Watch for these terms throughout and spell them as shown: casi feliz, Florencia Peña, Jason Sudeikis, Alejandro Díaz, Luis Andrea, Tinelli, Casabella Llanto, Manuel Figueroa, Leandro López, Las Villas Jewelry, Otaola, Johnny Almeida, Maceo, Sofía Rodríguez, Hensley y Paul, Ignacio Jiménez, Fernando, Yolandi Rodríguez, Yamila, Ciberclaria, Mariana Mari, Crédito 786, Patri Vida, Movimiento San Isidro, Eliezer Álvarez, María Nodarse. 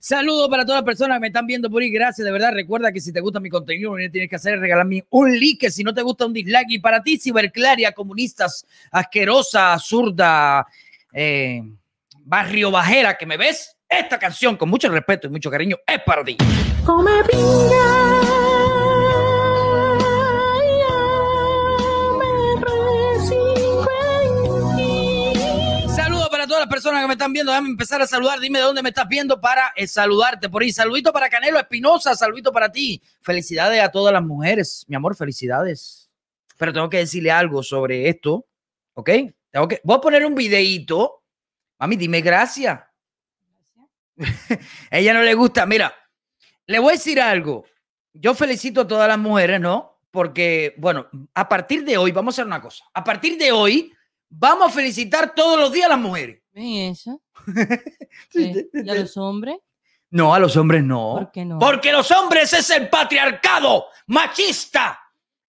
Saludos para todas las personas que me están viendo por ahí. Gracias, de verdad. Recuerda que si te gusta mi contenido, lo que tienes que hacer es regalarme un like. Si no te gusta, un dislike. Y para ti, Ciberclaria, comunistas, asquerosa, zurda, barrio bajera, que me ves, esta canción, con mucho respeto y mucho cariño, es para ti. Come pinga. Todas las personas que me están viendo, déjame empezar a saludar. Dime de dónde me estás viendo para saludarte por ahí. Saludito para Canelo Espinosa, saludito para ti. Felicidades a todas las mujeres, mi amor, felicidades. Pero tengo que decirle algo sobre esto, ¿ok? Voy a poner un videíto. Mami, dime gracias. Ella no le gusta. Mira, le voy a decir algo. Yo felicito a todas las mujeres, ¿no? Porque, bueno, a partir de hoy, vamos a hacer una cosa. A partir de hoy, vamos a felicitar todos los días a las mujeres. ¿Y eso? ¿Y a los hombres? No, a los hombres no. ¿Por qué no? Porque los hombres es el patriarcado machista,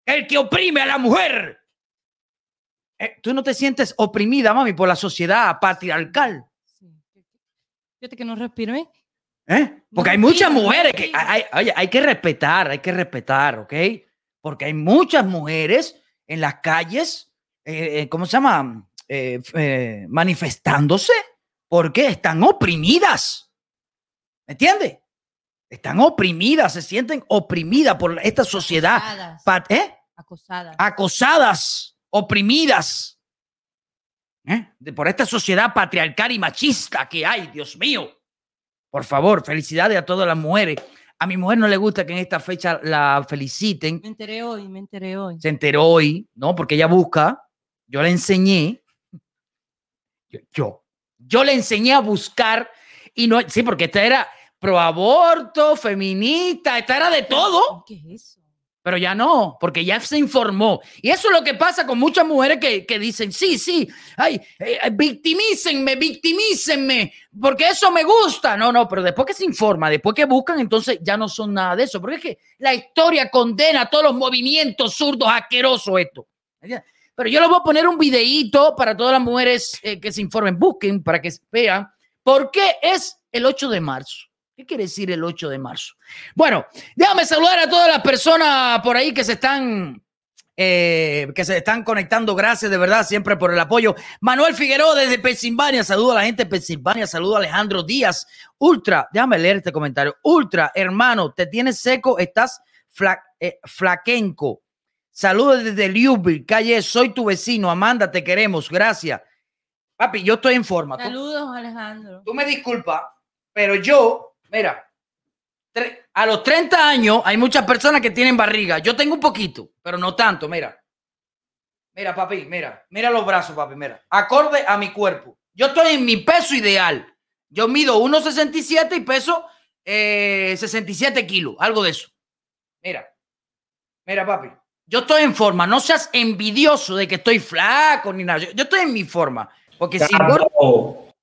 el que oprime a la mujer. ¿Tú no te sientes oprimida, mami, por la sociedad patriarcal? Sí. Fíjate que no respiro, ¿eh? Porque hay muchas mujeres que... Hay que respetar, ¿ok? Porque hay muchas mujeres en las calles... ¿cómo se llama? Manifestándose porque están oprimidas. ¿Me entiendes? Están oprimidas, se sienten oprimidas por esta sociedad. Acosadas, oprimidas. Por esta sociedad patriarcal y machista que hay, Dios mío. Por favor, felicidades a todas las mujeres. A mi mujer no le gusta que en esta fecha la feliciten. Me enteré hoy. Se enteró hoy, ¿no? Porque ella busca. Yo le enseñé, yo le enseñé a buscar y no, sí, porque esta era pro aborto, feminista, esta era de todo. ¿Qué es eso? Pero ya no, porque ya se informó. Y eso es lo que pasa con muchas mujeres que dicen, sí, ay, victimícenme, porque eso me gusta. No, pero después que se informa, después que buscan, entonces ya no son nada de eso. Porque es que la historia condena a todos los movimientos zurdos asquerosos esto. Pero yo les voy a poner un videíto para todas las mujeres que se informen, busquen para que vean por qué es el 8 de marzo. ¿Qué quiere decir el 8 de marzo? Bueno, déjame saludar a todas las personas por ahí que se están conectando. Gracias de verdad siempre por el apoyo. Manuel Figueroa desde Pensilvania. Saludo a la gente de Pensilvania. Saludo a Alejandro Díaz. Ultra, déjame leer este comentario. Ultra, hermano, te tienes seco, estás flaquenco. Saludos desde Liubil, calle, soy tu vecino. Amanda, te queremos, gracias. Papi, yo estoy en forma. Saludos, Alejandro. Tú me disculpas, pero yo, mira, a los 30 años hay muchas personas que tienen barriga. Yo tengo un poquito, pero no tanto, mira. Mira, papi, mira los brazos, papi, mira. Acorde a mi cuerpo. Yo estoy en mi peso ideal. Yo mido 1.67 y peso 67 kilos, algo de eso. Mira, papi. Yo estoy en forma, no seas envidioso de que estoy flaco ni nada. Yo estoy en mi forma. Porque si gordo...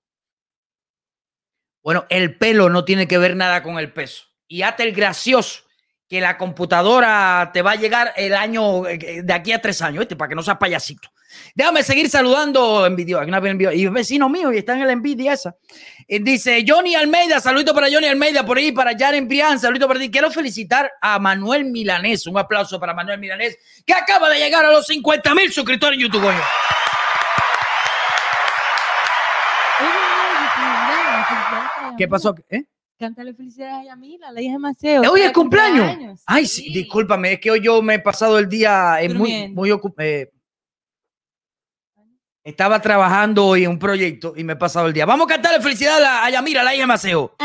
Bueno, el pelo no tiene que ver nada con el peso. Y hazte el gracioso, que la computadora te va a llegar el año de aquí a 3 años, ¿viste? Para que no seas payasito. Déjame seguir saludando, envidioso. Y vecino mío, y está en la envidia esa. Dice Johnny Almeida, saludito para Johnny Almeida por ahí, para Yaren Brián, saludito para ti. Quiero felicitar a Manuel Milanés. Un aplauso para Manuel Milanés, que acaba de llegar a los 50,000 suscriptores en YouTube. Coño. ¿Qué pasó? ¿Eh? Cántale felicidades a Yamila, le dije Maceo. ¿Hoy es cumpleaños? Ay, sí, discúlpame, es que hoy yo me he pasado el día muy ocupado. Estaba trabajando hoy en un proyecto y me he pasado el día. Vamos a cantarle felicidades a Yamila, la hija de Maceo.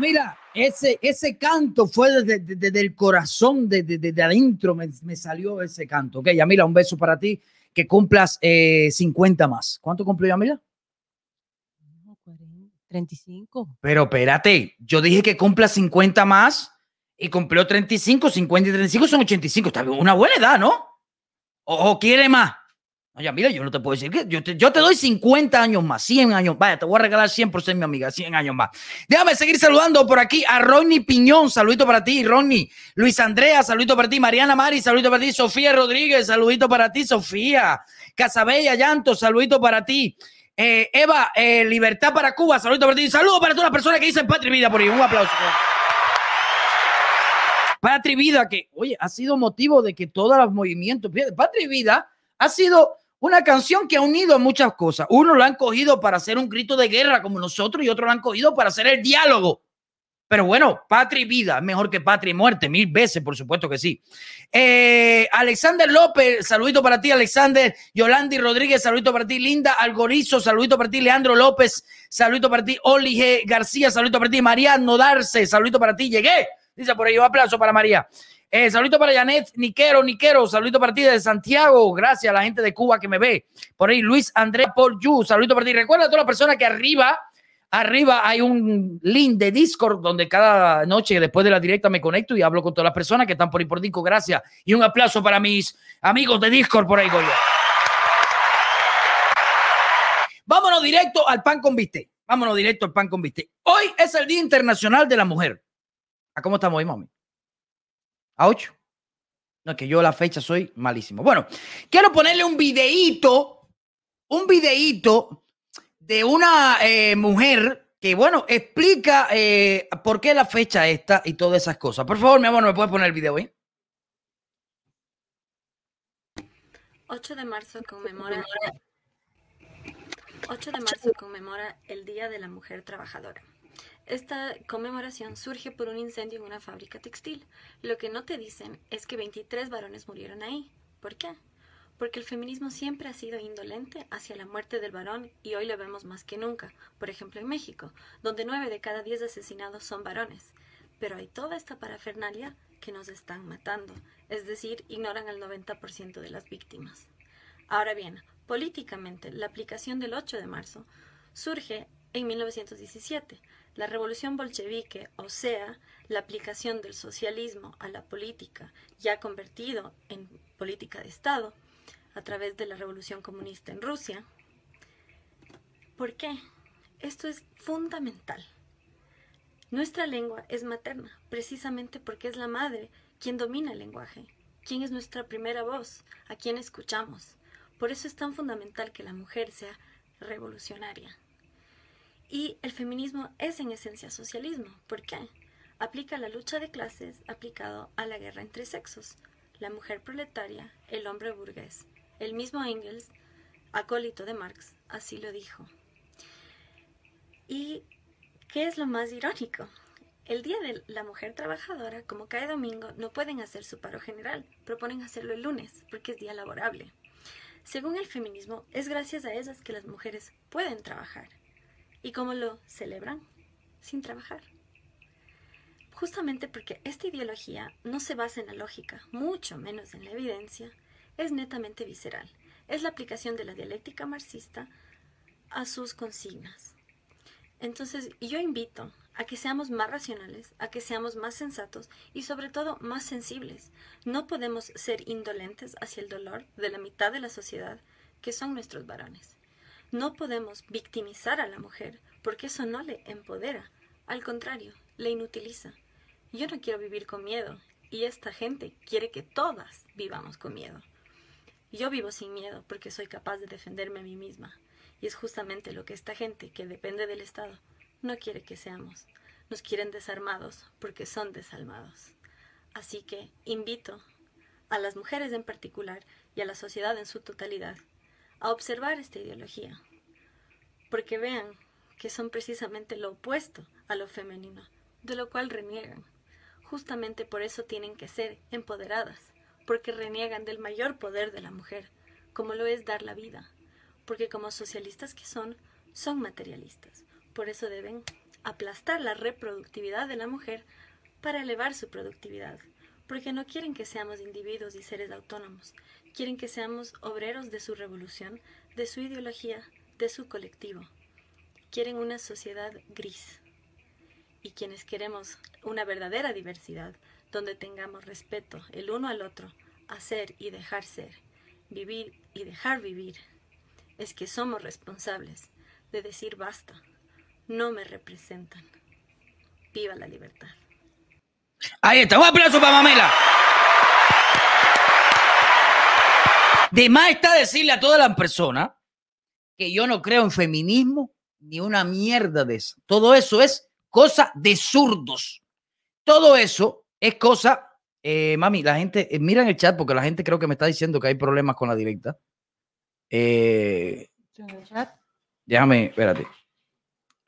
Mira, ese canto fue desde el corazón, de adentro me salió ese canto. Ok, Yamila, un beso para ti, que cumplas 50 más. ¿Cuánto cumplió Yamila? 35. Pero espérate, yo dije que cumplas 50 más y cumplió 35, 50 y 35 son 85. Está bien, una buena edad, ¿no? O quiere más. No, Yamila, yo no te puedo decir que yo te doy 50 años más, 100 años. Vaya, te voy a regalar 100 por ser mi amiga, 100 años más. Déjame seguir saludando por aquí a Ronny Piñón, saludito para ti, Ronny. Luis Andrea, saludito para ti. Mariana Mari, saludito para ti. Sofía Rodríguez, saludito para ti, Sofía. Casabella Llanto, saludito para ti. Eva, Libertad para Cuba, saludito para ti. Saludo para todas las personas que dicen Patri Vida por ahí. Un aplauso. Patri Vida, que, oye, ha sido motivo de que todos los movimientos. Patri Vida ha sido una canción que ha unido muchas cosas. Uno lo han cogido para hacer un grito de guerra como nosotros y otro lo han cogido para hacer el diálogo. Pero bueno, Patria y Vida es mejor que Patria y Muerte, 1000 veces, por supuesto que sí. Alexander López, saludito para ti, Alexander. Yolandi Rodríguez, saludito para ti. Linda Algorizo, saludito para ti. Leandro López, saludito para ti. Oli G. García, saludito para ti. María Nodarse, saludito para ti. Llegué, dice por ahí, un aplauso para María. Saludito para Janet Niquero, saludito para ti desde Santiago, gracias a la gente de Cuba que me ve, por ahí Luis Andrea Paul Yu, saludito para ti, recuerda a todas las personas que arriba hay un link de Discord donde cada noche después de la directa me conecto y hablo con todas las personas que están por ahí por Discord, gracias, y un aplauso para mis amigos de Discord por ahí, Goya. Vámonos directo al pan con bisté, hoy es el Día Internacional de la Mujer. ¿A cómo estamos hoy, mami? ¿A 8? No, es que yo la fecha soy malísimo. Bueno, quiero ponerle un videíto de una mujer que, bueno, explica por qué la fecha esta y todas esas cosas. Por favor, mi amor, ¿me puedes poner el video, eh? 8 de marzo conmemora el Día de la Mujer Trabajadora. Esta conmemoración surge por un incendio en una fábrica textil. Lo que no te dicen es que 23 varones murieron ahí. ¿Por qué? Porque el feminismo siempre ha sido indolente hacia la muerte del varón y hoy lo vemos más que nunca. Por ejemplo, en México, donde 9 de cada 10 asesinados son varones. Pero hay toda esta parafernalia que nos están matando. Es decir, ignoran al 90% de las víctimas. Ahora bien, políticamente, la aplicación del 8 de marzo surge en 1917. La revolución bolchevique, o sea, la aplicación del socialismo a la política, ya convertido en política de Estado, a través de la revolución comunista en Rusia. ¿Por qué? Esto es fundamental. Nuestra lengua es materna, precisamente porque es la madre quien domina el lenguaje, quien es nuestra primera voz, a quien escuchamos. Por eso es tan fundamental que la mujer sea revolucionaria. Y el feminismo es en esencia socialismo. ¿Por qué? Aplica la lucha de clases aplicado a la guerra entre sexos. La mujer proletaria, el hombre burgués. El mismo Engels, acólito de Marx, así lo dijo. ¿Y qué es lo más irónico? El Día de la Mujer Trabajadora, como cae domingo, no pueden hacer su paro general. Proponen hacerlo el lunes, porque es día laborable. Según el feminismo, es gracias a ellas que las mujeres pueden trabajar. ¿Y cómo lo celebran? Sin trabajar. Justamente porque esta ideología no se basa en la lógica, mucho menos en la evidencia, es netamente visceral. Es la aplicación de la dialéctica marxista a sus consignas. Entonces, yo invito a que seamos más racionales, a que seamos más sensatos y sobre todo más sensibles. No podemos ser indolentes hacia el dolor de la mitad de la sociedad, que son nuestros varones. No podemos victimizar a la mujer, porque eso no le empodera, al contrario, le inutiliza. Yo no quiero vivir con miedo, y esta gente quiere que todas vivamos con miedo. Yo vivo sin miedo, porque soy capaz de defenderme a mí misma, y es justamente lo que esta gente, que depende del Estado, no quiere que seamos. Nos quieren desarmados porque son desalmados. Así que invito a las mujeres en particular y a la sociedad en su totalidad a observar esta ideología, porque vean que son precisamente lo opuesto a lo femenino, de lo cual reniegan. Justamente por eso tienen que ser empoderadas, porque reniegan del mayor poder de la mujer, como lo es dar la vida, porque como socialistas que son materialistas. Por eso deben aplastar la reproductividad de la mujer para elevar su productividad, porque no quieren que seamos individuos y seres autónomos, quieren que seamos obreros de su revolución, de su ideología, de su colectivo. Quieren una sociedad gris. Y quienes queremos una verdadera diversidad, donde tengamos respeto el uno al otro, hacer y dejar ser, vivir y dejar vivir, es que somos responsables de decir basta. No me representan. Viva la libertad. Ahí está. Un aplauso para Mamela. De más está decirle a todas las personas que yo no creo en feminismo ni una mierda de eso. Todo eso es cosa de zurdos. Todo eso es cosa... mami, la gente... mira en el chat porque la gente creo que me está diciendo que hay problemas con la directa. ¿En el chat? Déjame... espérate.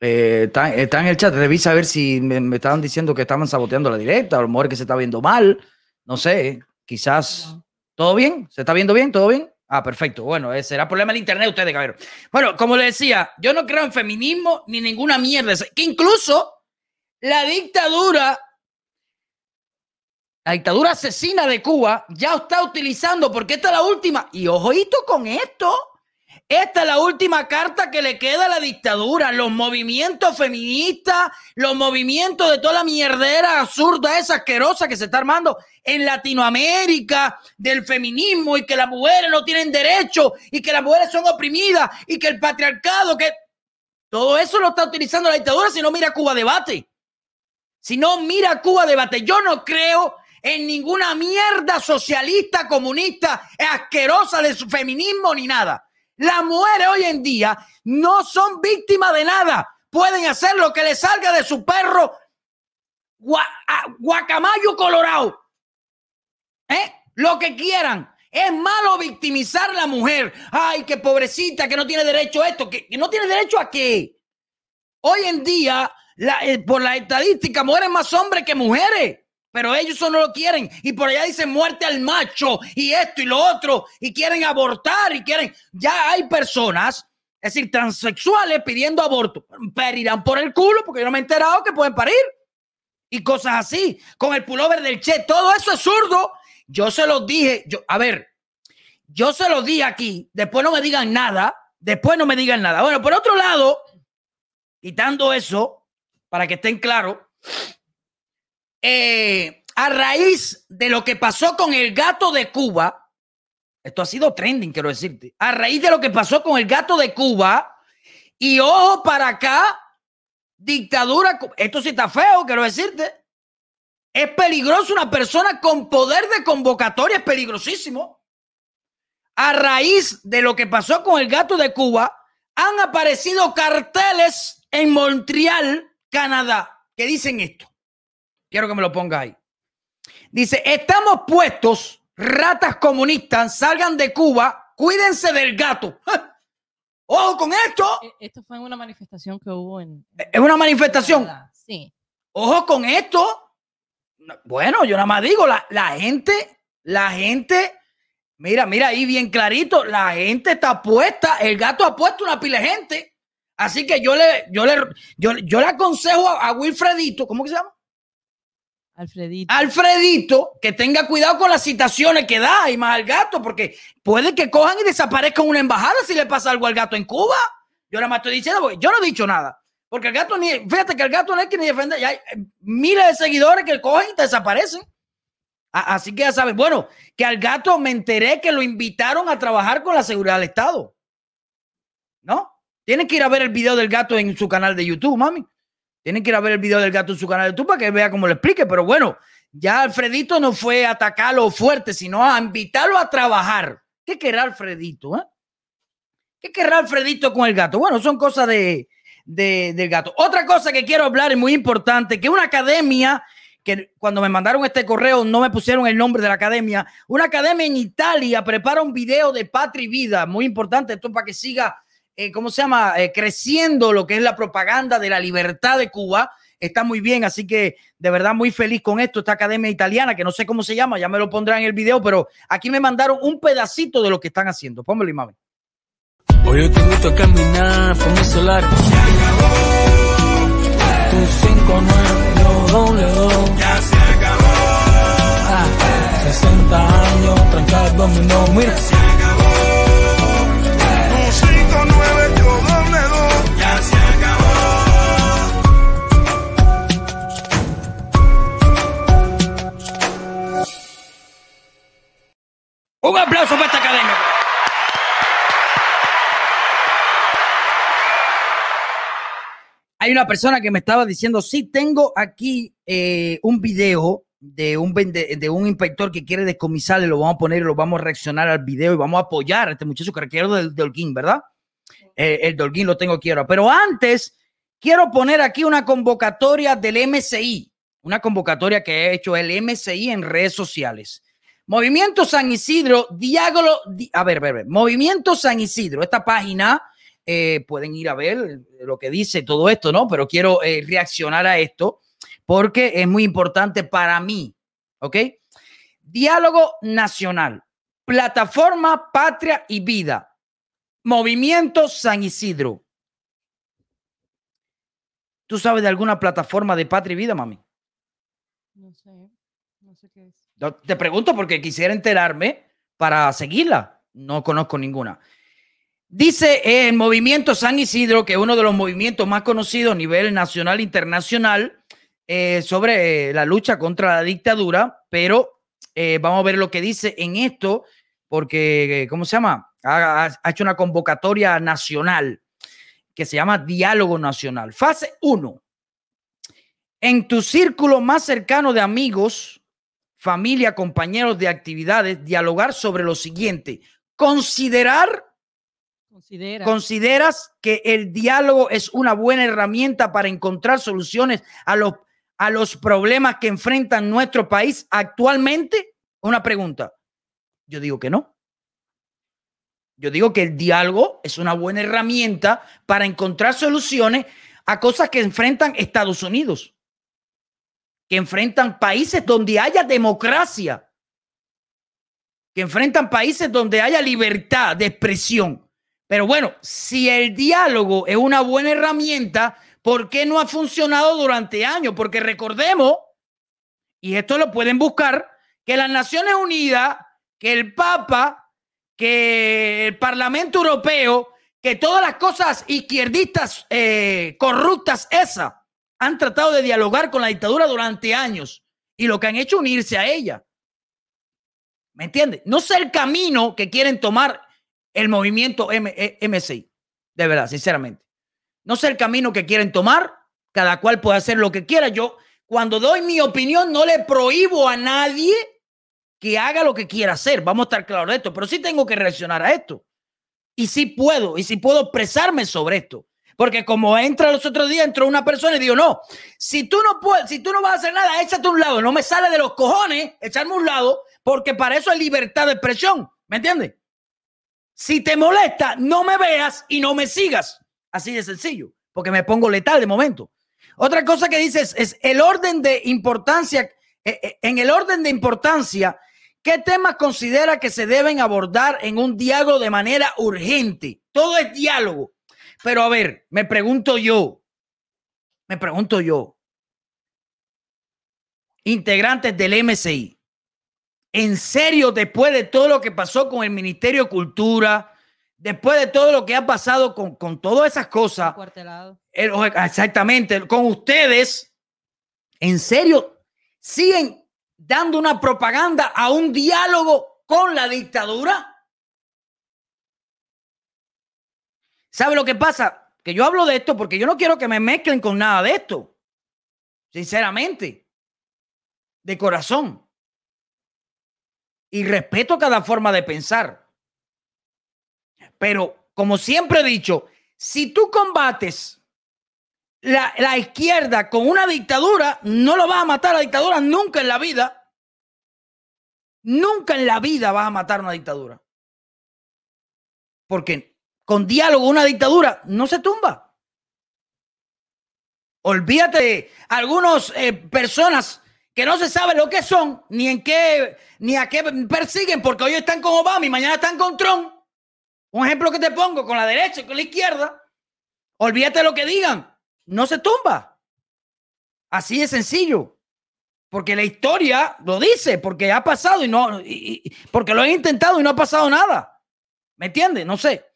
Está en el chat, revisa a ver si me estaban diciendo que estaban saboteando la directa, a lo mejor que se está viendo mal, no sé, quizás. ¿Todo bien? ¿Se está viendo bien? ¿Todo bien? Ah, perfecto. Bueno, será problema del internet ustedes, cabrón. Bueno, como les decía, yo no creo en feminismo ni ninguna mierda, que incluso la dictadura asesina de Cuba ya está utilizando, porque esta es la última, y ojito con esto. Esta es la última carta que le queda a la dictadura. Los movimientos feministas, los movimientos de toda la mierdera absurda, esa asquerosa que se está armando en Latinoamérica del feminismo y que las mujeres no tienen derecho y que las mujeres son oprimidas y que el patriarcado, que todo eso lo está utilizando la dictadura. Si no, mira Cuba Debate. Yo no creo en ninguna mierda socialista, comunista, asquerosa de su feminismo ni nada. Las mujeres hoy en día no son víctimas de nada. Pueden hacer lo que les salga de su perro guacamayo colorado. Lo que quieran. Es malo victimizar a la mujer. Ay, que pobrecita, que no tiene derecho a esto. Que no tiene derecho a qué. Hoy en día, por la estadística, mueren más hombres que mujeres. Pero ellos eso no lo quieren. Y por allá dicen muerte al macho y esto y lo otro. Y quieren abortar y quieren... Ya hay personas, es decir, transexuales pidiendo aborto. Parirán por el culo porque yo no me he enterado que pueden parir. Y cosas así. Con el pullover del Che. Todo eso es zurdo. Yo se los dije. Yo se los dije aquí. Después no me digan nada. Bueno, por otro lado, quitando eso, para que estén claros, a raíz de lo que pasó con el gato de Cuba, esto ha sido trending, quiero decirte, a raíz de lo que pasó con el gato de Cuba, y ojo para acá, dictadura, esto sí está feo, quiero decirte, es peligroso, una persona con poder de convocatoria es peligrosísimo. A raíz de lo que pasó con el gato de Cuba, han aparecido carteles en Montreal, Canadá, que dicen esto. Quiero que me lo ponga ahí. Dice, estamos puestos, ratas comunistas, salgan de Cuba, cuídense del gato. ¡Ojo con esto! Esto fue en una manifestación que hubo en... ¿Es una manifestación? Sí. ¡Ojo con esto! Bueno, yo nada más digo, la gente... Mira ahí bien clarito, la gente está puesta, el gato ha puesto una pila de gente. Así que yo le aconsejo a Wilfredito, ¿cómo que se llama? Alfredito, que tenga cuidado con las citaciones que da y más al gato, porque puede que cojan y desaparezcan una embajada si le pasa algo al gato en Cuba. Yo nada más estoy diciendo, porque yo no he dicho nada, porque el gato, fíjate que el gato no es que ni defiende, ya hay miles de seguidores que cogen y te desaparecen. Así que ya sabes, bueno, que al gato me enteré que lo invitaron a trabajar con la seguridad del Estado, ¿no? Tienen que ir a ver el video del gato en su canal de YouTube, mami. Tienen que ir a ver el video del gato en su canal de YouTube para que vea cómo lo explique. Pero bueno, ya Alfredito no fue a atacarlo fuerte, sino a invitarlo a trabajar. ¿Qué querrá Alfredito? ¿Qué querrá Alfredito con el gato? Bueno, son cosas del gato. Otra cosa que quiero hablar es muy importante, que una academia... que cuando me mandaron este correo no me pusieron el nombre de la academia. Una academia en Italia prepara un video de Patri Vida, muy importante esto para que siga, creciendo lo que es la propaganda de la libertad de Cuba. Está muy bien, así que de verdad muy feliz con esto. Esta academia italiana, que no sé cómo se llama, ya me lo pondrán en el video, pero aquí me mandaron un pedacito de lo que están haciendo. Pónmelo, mami. Hoy yo te invito a caminar con mi solar. Se acabó. Tus 5, 9, 2, 2. Ya se acabó. 60 años, trancado, dominó, mira. Se acabó. 5, 9, 2, 2. Ya se acabó. Un aplauso para esta academia. Hay una persona que me estaba diciendo, sí, tengo aquí un video de un inspector que quiere descomisarle, lo vamos a poner, lo vamos a reaccionar al video y vamos a apoyar a este muchacho carquero del Dolguín, ¿verdad? El Dolguín lo tengo aquí ahora. Pero antes, quiero poner aquí una convocatoria del MSI, una convocatoria que ha hecho el MSI en redes sociales. Movimiento San Isidro, Movimiento San Isidro, esta página... pueden ir a ver lo que dice todo esto, ¿no? Pero quiero reaccionar a esto porque es muy importante para mí, ¿ok? Diálogo Nacional, Plataforma Patria y Vida, Movimiento San Isidro. ¿Tú sabes de alguna plataforma de Patria y Vida, mami? No sé qué es. Te pregunto porque quisiera enterarme para seguirla. No conozco ninguna. Dice el Movimiento San Isidro, que es uno de los movimientos más conocidos a nivel nacional e internacional sobre la lucha contra la dictadura, pero vamos a ver lo que dice en esto, porque, ¿cómo se llama? Ha hecho una convocatoria nacional que se llama Diálogo Nacional. Fase 1. En tu círculo más cercano de amigos, familia, compañeros de actividades, dialogar sobre lo siguiente. ¿Consideras que el diálogo es una buena herramienta para encontrar soluciones a los problemas que enfrentan nuestro país actualmente? Una pregunta. Yo digo que no. Yo digo que el diálogo es una buena herramienta para encontrar soluciones a cosas que enfrentan Estados Unidos, que enfrentan países donde haya democracia, que enfrentan países donde haya libertad de expresión. Pero bueno, si el diálogo es una buena herramienta, ¿por qué no ha funcionado durante años? Porque recordemos, y esto lo pueden buscar, que las Naciones Unidas, que el Papa, que el Parlamento Europeo, que todas las cosas izquierdistas corruptas esas han tratado de dialogar con la dictadura durante años y lo que han hecho es unirse a ella. ¿Me entiendes? No sé el camino que quieren tomar el movimiento MSI, de verdad, sinceramente. No sé el camino que quieren tomar, cada cual puede hacer lo que quiera. Yo, cuando doy mi opinión, no le prohíbo a nadie que haga lo que quiera hacer. Vamos a estar claros de esto, pero sí tengo que reaccionar a esto. Y sí puedo expresarme sobre esto. Porque como los otros días, entró una persona y digo, no, si tú no vas a hacer nada, échate a un lado. No me sale de los cojones echarme a un lado, porque para eso es libertad de expresión. ¿Me entiendes? Si te molesta, no me veas y no me sigas. Así de sencillo, porque me pongo letal de momento. Otra cosa que dices es el orden de importancia. En el orden de importancia, ¿qué temas considera que se deben abordar en un diálogo de manera urgente? Todo es diálogo. Pero a ver, me pregunto yo, integrantes del MSI, ¿en serio después de todo lo que pasó con el Ministerio de Cultura, después de todo lo que ha pasado con todas esas cosas, exactamente, con ustedes, en serio siguen dando una propaganda a un diálogo con la dictadura? ¿Sabe lo que pasa? Que yo hablo de esto porque yo no quiero que me mezclen con nada de esto. Sinceramente. De corazón. Y respeto cada forma de pensar. Pero, como siempre he dicho, si tú combates la izquierda con una dictadura, no lo vas a matar a la dictadura nunca en la vida. Nunca en la vida vas a matar una dictadura. Porque con diálogo una dictadura no se tumba. Olvídate de algunas personas que no se sabe lo que son, ni en qué, ni a qué persiguen, porque hoy están con Obama y mañana están con Trump. Un ejemplo que te pongo, con la derecha y con la izquierda. Olvídate de lo que digan, no se tumba. Así de sencillo. Porque la historia lo dice, porque ha pasado y no, porque lo han intentado y no ha pasado nada. ¿Me entiendes? No sé.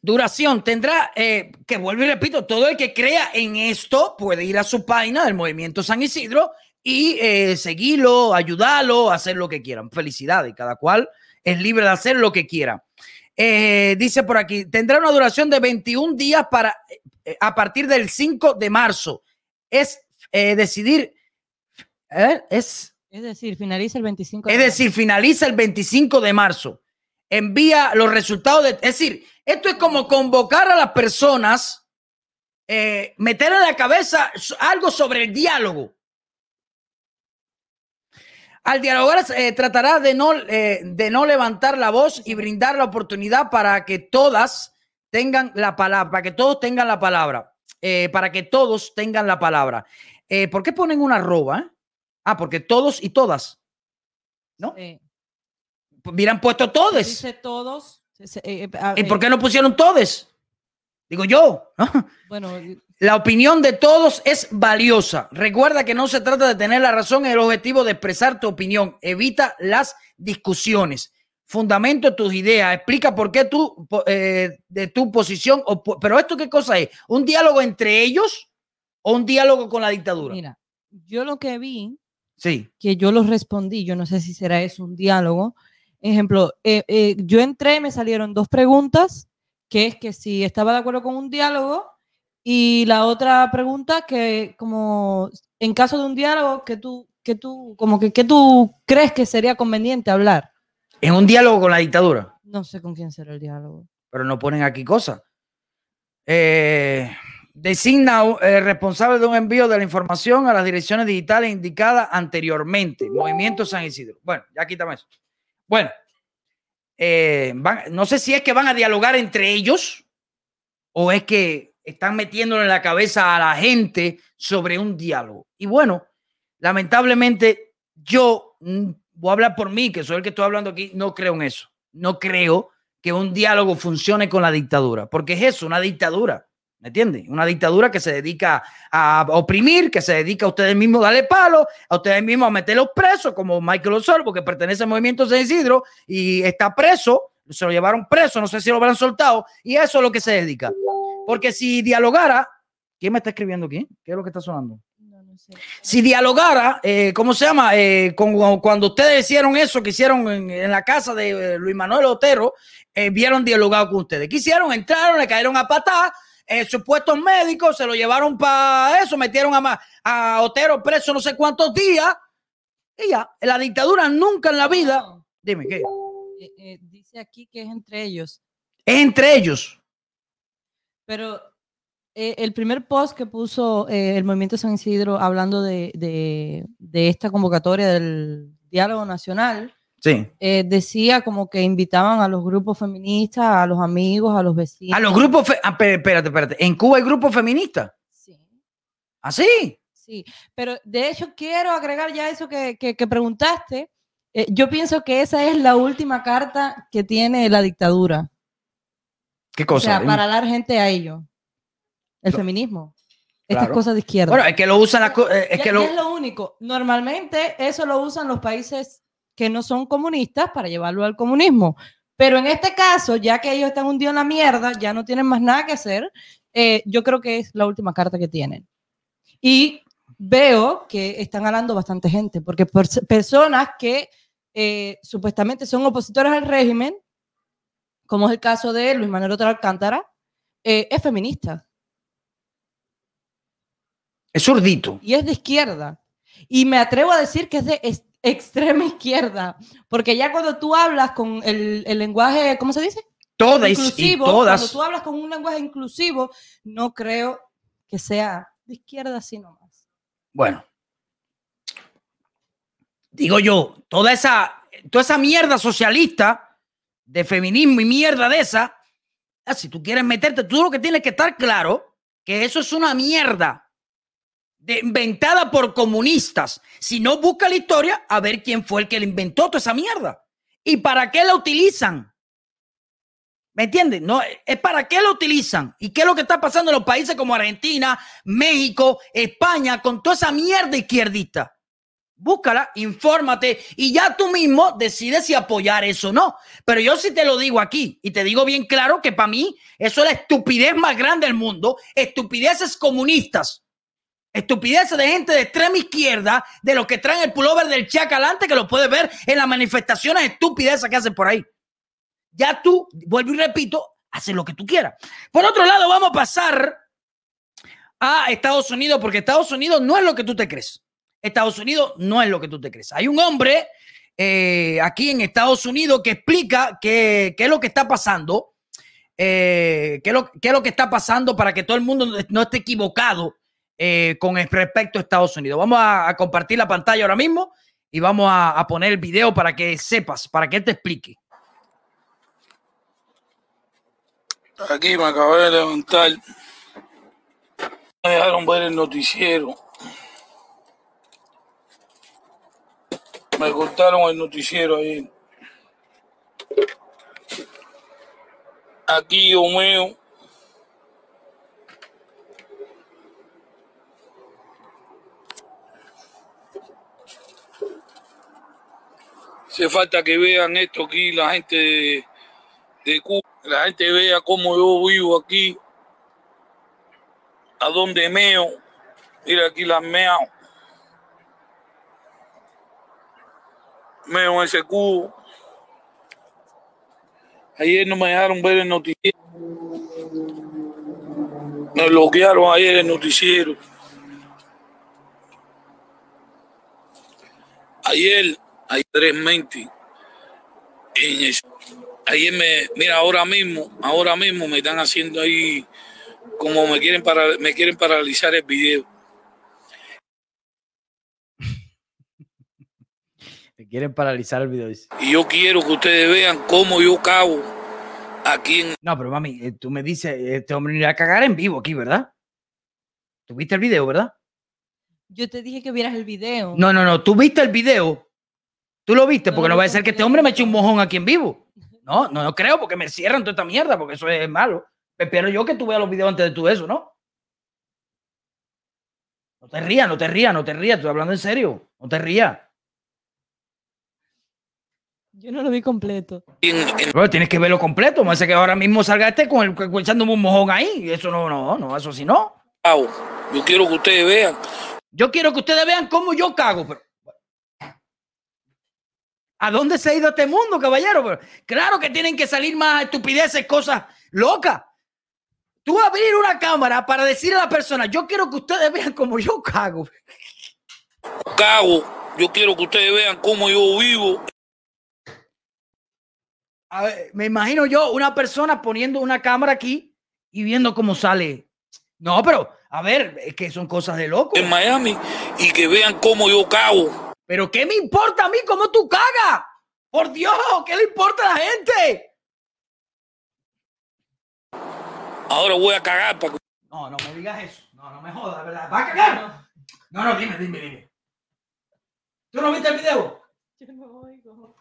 Duración tendrá que vuelvo y repito, todo el que crea en esto puede ir a su página del Movimiento San Isidro y seguirlo, ayudarlo, hacer lo que quieran. Felicidades, cada cual es libre de hacer lo que quiera. Dice por aquí, tendrá una duración de 21 días para a partir del 5 de marzo. Finaliza el 25 de marzo. Envía los resultados. Es decir, esto es como convocar a las personas, meter en la cabeza algo sobre el diálogo. Al dialogar, tratará de no levantar la voz y brindar la oportunidad para que todos tengan la palabra. ¿Por qué ponen una arroba? Ah, porque todos y todas, ¿no? Sí. Hubieran puesto todes. Dice todos. ¿Y por qué no pusieron todes? Digo yo, ¿no? Bueno, la opinión de todos es valiosa. Recuerda que no se trata de tener la razón, es el objetivo de expresar tu opinión. Evita las discusiones. Fundamento tus ideas. Explica por qué tú, de tu posición. Pero ¿esto qué cosa es? ¿Un diálogo entre ellos o un diálogo con la dictadura? Mira, yo lo que vi, sí, que yo los respondí, yo no sé si será eso un diálogo. Ejemplo, yo entré, me salieron dos preguntas, que es que si estaba de acuerdo con un diálogo, y la otra pregunta que como en caso de un diálogo, que tú crees que sería conveniente hablar. ¿En un diálogo con la dictadura? No sé con quién será el diálogo. Pero no ponen aquí cosas. Designa responsable de un envío de la información a las direcciones digitales indicadas anteriormente. Movimiento San Isidro. Bueno, ya quítame eso. Bueno, no sé si es que van a dialogar entre ellos o es que están metiéndole en la cabeza a la gente sobre un diálogo. Y bueno, lamentablemente yo voy a hablar por mí, que soy el que estoy hablando aquí, no creo en eso. No creo que un diálogo funcione con la dictadura, porque es eso, una dictadura, ¿me entiendes? Una dictadura que se dedica a oprimir, que se dedica a ustedes mismos a darle palo, a ustedes mismos a meterlos presos, como Michael Osorbo, que pertenece al Movimiento San Isidro y está preso, se lo llevaron preso, no sé si lo habrán soltado, y eso es lo que se dedica. Porque si dialogara, ¿quién me está escribiendo aquí? ¿Qué es lo que está sonando? No sé. Si dialogara, ¿cómo se llama? Cuando ustedes hicieron eso que hicieron en la casa de Luis Manuel Otero, vieron dialogado con ustedes. ¿Qué hicieron? Entraron, le cayeron a patadas. Supuestos médicos, se lo llevaron para eso, metieron a Otero preso no sé cuántos días y ya, la dictadura nunca en la vida. No. Dime, ¿qué? Dice aquí que es entre ellos. Es entre ellos. Pero el primer post que puso el Movimiento San Isidro hablando de esta convocatoria del diálogo nacional, Sí. Decía como que invitaban a los grupos feministas, a los amigos, a los vecinos. A los grupos, espérate. ¿En Cuba hay grupos feministas? Sí. ¿Ah, sí? Sí, pero de hecho quiero agregar ya eso que preguntaste. Yo pienso que esa es la última carta que tiene la dictadura. ¿Qué cosa? O sea, para dar gente a ello. El feminismo. Estas cosas de izquierda. Bueno, es que lo usan las cosas. Es lo único. Normalmente eso lo usan los países que no son comunistas para llevarlo al comunismo. Pero en este caso, ya que ellos están hundidos en la mierda, ya no tienen más nada que hacer, yo creo que es la última carta que tienen. Y veo que están ganando bastante gente, porque personas que supuestamente son opositores al régimen, como es el caso de Luis Manuel Otero Alcántara, es feminista. Es zurdito. Y es de izquierda. Y me atrevo a decir que es de extrema izquierda. Porque ya cuando tú hablas con el lenguaje, ¿cómo se dice? Todas inclusivo, y todas. Cuando tú hablas con un lenguaje inclusivo, no creo que sea de izquierda sino más. Bueno. Digo yo, toda esa mierda socialista de feminismo y mierda de esa, si tú quieres meterte, tú lo que tienes que estar claro que eso es una mierda. Inventada por comunistas. Si no, busca la historia a ver quién fue el que le inventó toda esa mierda y para qué la utilizan. ¿Me entiendes? No, es para qué la utilizan y qué es lo que está pasando en los países como Argentina, México, España, con toda esa mierda izquierdista. Búscala, infórmate y ya tú mismo decides si apoyar eso o no. Pero yo sí te lo digo aquí y te digo bien claro que para mí eso es la estupidez más grande del mundo. Estupideces comunistas. Estupideces de gente de extrema izquierda, de los que traen el pullover del Chacalante, que lo puedes ver en las manifestaciones estúpidas que hacen por ahí. Ya tú, vuelvo y repito, haces lo que tú quieras. Por otro lado, vamos a pasar a Estados Unidos, porque Estados Unidos no es lo que tú te crees. Estados Unidos no es lo que tú te crees. Hay un hombre aquí en Estados Unidos que explica qué es lo que está pasando, qué es lo que está pasando para que todo el mundo no esté equivocado. Con respecto a Estados Unidos. Vamos a compartir la pantalla ahora mismo y vamos a poner el video para que sepas, para que él te explique. Aquí me acabo de levantar. Me dejaron ver el noticiero. Me cortaron el noticiero ahí. Aquí, Homeo. Hace falta que vean esto aquí, la gente de Cuba, la gente vea cómo yo vivo aquí, a dónde meo, mira aquí las meo. Meo en ese cubo. Ayer no me dejaron ver el noticiero. Me bloquearon ayer el noticiero. Ayer tremendamente. Ayer mira, ahora mismo me están haciendo ahí como me quieren paralizar el video. Me quieren paralizar el video. Dice. Y yo quiero que ustedes vean cómo yo cago aquí en... No, pero mami, tú me dices, este hombre iba a cagar en vivo aquí, ¿verdad? ¿Tú viste el video, verdad? Yo te dije que vieras el video. No, tú viste el video. ¿Tú lo viste? Porque no va a ser que este hombre me eche un mojón aquí en vivo. No creo, porque me cierran toda esta mierda, porque eso es malo. Espero yo que tú veas los videos antes de todo eso, ¿no? No te rías. Estoy hablando en serio. No te rías. Yo no lo vi completo. Pero tienes que verlo completo. Me parece que ahora mismo salga este con echándome un mojón ahí. Eso no, eso sí no. Yo quiero que ustedes vean. Yo quiero que ustedes vean cómo yo cago, pero... ¿A dónde se ha ido este mundo, caballero? Pero claro que tienen que salir más estupideces, cosas locas. Tú abrir una cámara para decir a la persona, yo quiero que ustedes vean cómo yo cago. Yo quiero que ustedes vean cómo yo vivo. A ver, me imagino yo una persona poniendo una cámara aquí y viendo cómo sale. No, pero a ver, es que son cosas de loco. En Miami y que vean cómo yo cago. ¿Pero qué me importa a mí cómo tú cagas? Por Dios, ¿qué le importa a la gente? Ahora voy a cagar para... No, no me digas eso. No, no me jodas, ¿verdad? ¿Vas a cagar? No, no, dime. ¿Tú no viste el video? Yo no oigo.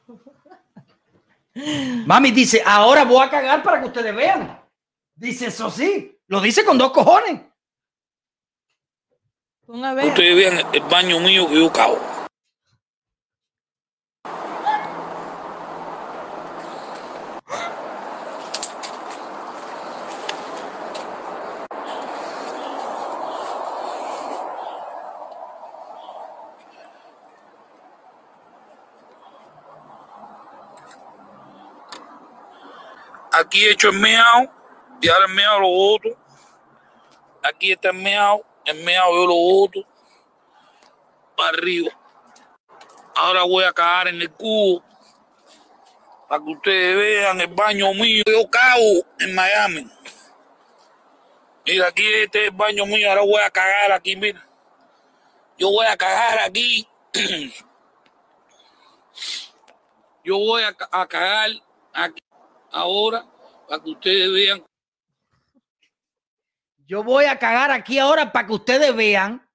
Mami dice, ahora voy a cagar para que ustedes vean. Dice, eso sí. Lo dice con dos cojones. Una vez. Ustedes vean el baño mío que yo cago. Aquí he hecho el meao, y ahora el meao lo boto. Aquí está el meao yo lo boto para arriba. Ahora voy a cagar en el cubo para que ustedes vean el baño mío. Yo cago en Miami. Mira, aquí este es el baño mío. Ahora voy a cagar aquí, mira. Yo voy a cagar aquí. Yo voy a cagar aquí. Ahora, para que ustedes vean. Yo voy a cagar aquí ahora para que ustedes vean.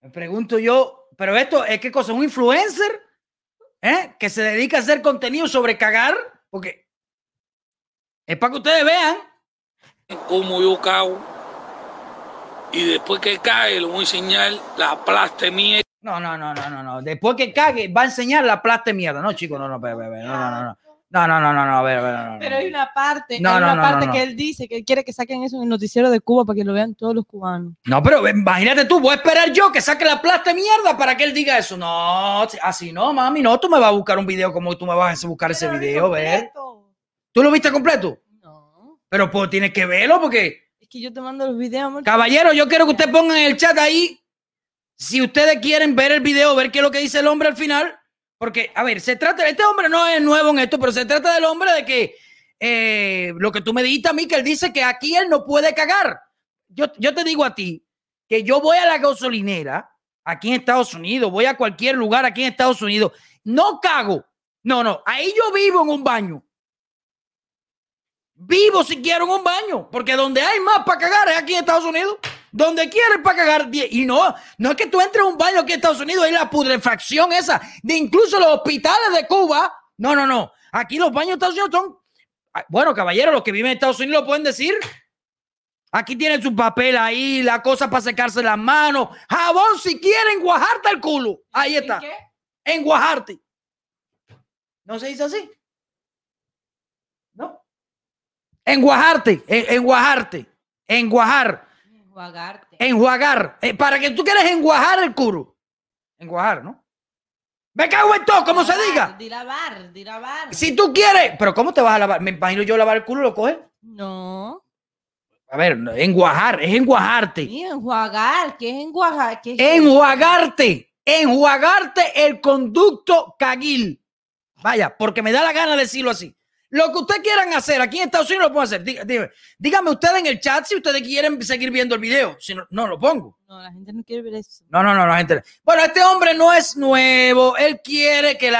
Me pregunto yo, pero esto es qué cosa, un influencer que se dedica a hacer contenido sobre cagar, porque es para que ustedes vean cómo yo cago. Y después que cague, le voy a enseñar la plasta mía. No. Después que cague, va a enseñar la plasta de mierda. No, chicos, no. No. Pero hay una parte, no. Que él dice que él quiere que saquen eso en el noticiero de Cuba para que lo vean todos los cubanos. No, pero imagínate tú, voy a esperar yo que saque la plasta de mierda para que él diga eso. No, así no, mami, no. Tú me vas a buscar un video como tú me vas a buscar pero ese video, ¿ves? ¿Tú lo viste completo? No. Pero pues tienes que verlo porque... Es que yo te mando los videos, amor. Caballero, yo quiero que ustedes pongan en el chat ahí si ustedes quieren ver el video, ver qué es lo que dice el hombre al final, porque, a ver, se trata, este hombre no es nuevo en esto, pero se trata del hombre de que lo que tú me dijiste a mí, que él dice que aquí él no puede cagar. Yo te digo a ti que yo voy a la gasolinera aquí en Estados Unidos, voy a cualquier lugar aquí en Estados Unidos, no cago. No, ahí yo vivo en un baño. Vivo si quiero en un baño, porque donde hay más para cagar es aquí en Estados Unidos. Donde quieres para cagar. Y no es que tú entres a un baño aquí en Estados Unidos, hay la putrefacción esa, de incluso los hospitales de Cuba. No. Aquí los baños de Estados Unidos son... Bueno, caballeros, los que viven en Estados Unidos lo pueden decir. Aquí tienen su papel ahí, la cosa para secarse las manos, jabón si quieren, guajarte el culo. Ahí está. ¿Qué? En guajarte. ¿No se dice así? ¿No? Enjuagar. Para que tú quieras enjuagar el culo. Enjuagar, ¿no? Me cago en todo, como se diga. De lavar. Si tú quieres. Pero ¿cómo te vas a lavar? Me imagino yo lavar el culo, ¿lo coges? No. A ver, enjuagar, es enjuagarte. Sí, enjuagar, ¿qué es enjuagar? Enjuagarte el conducto caguil. Vaya, porque me da la gana decirlo así. Lo que ustedes quieran hacer aquí en Estados Unidos lo pueden hacer. Díganme ustedes en el chat si ustedes quieren seguir viendo el video. Si no lo pongo. No, la gente no quiere ver eso. No, la gente. Bueno, este hombre no es nuevo. Él quiere que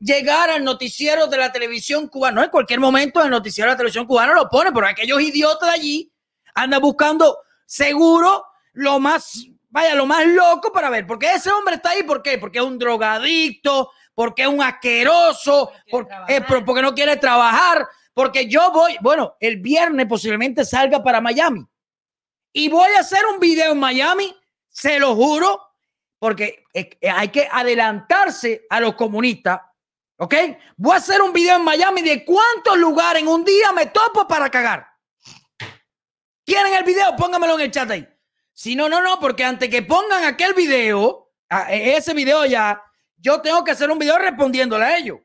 llegar al noticiero de la televisión cubana. No, en cualquier momento el noticiero de la televisión cubana lo pone, pero aquellos idiotas de allí andan buscando seguro lo más loco para ver. Porque ese hombre está ahí, ¿por qué? Porque es un drogadicto. Porque es un asqueroso, porque no quiere trabajar, porque yo voy, bueno, el viernes posiblemente salga para Miami y voy a hacer un video en Miami, se lo juro, porque hay que adelantarse a los comunistas, ¿ok? Voy a hacer un video en Miami de cuántos lugares en un día me topo para cagar. ¿Quieren el video? Póngamelo en el chat ahí. Si no, porque antes que pongan aquel video, ese video ya... Yo tengo que hacer un video respondiéndole a ellos.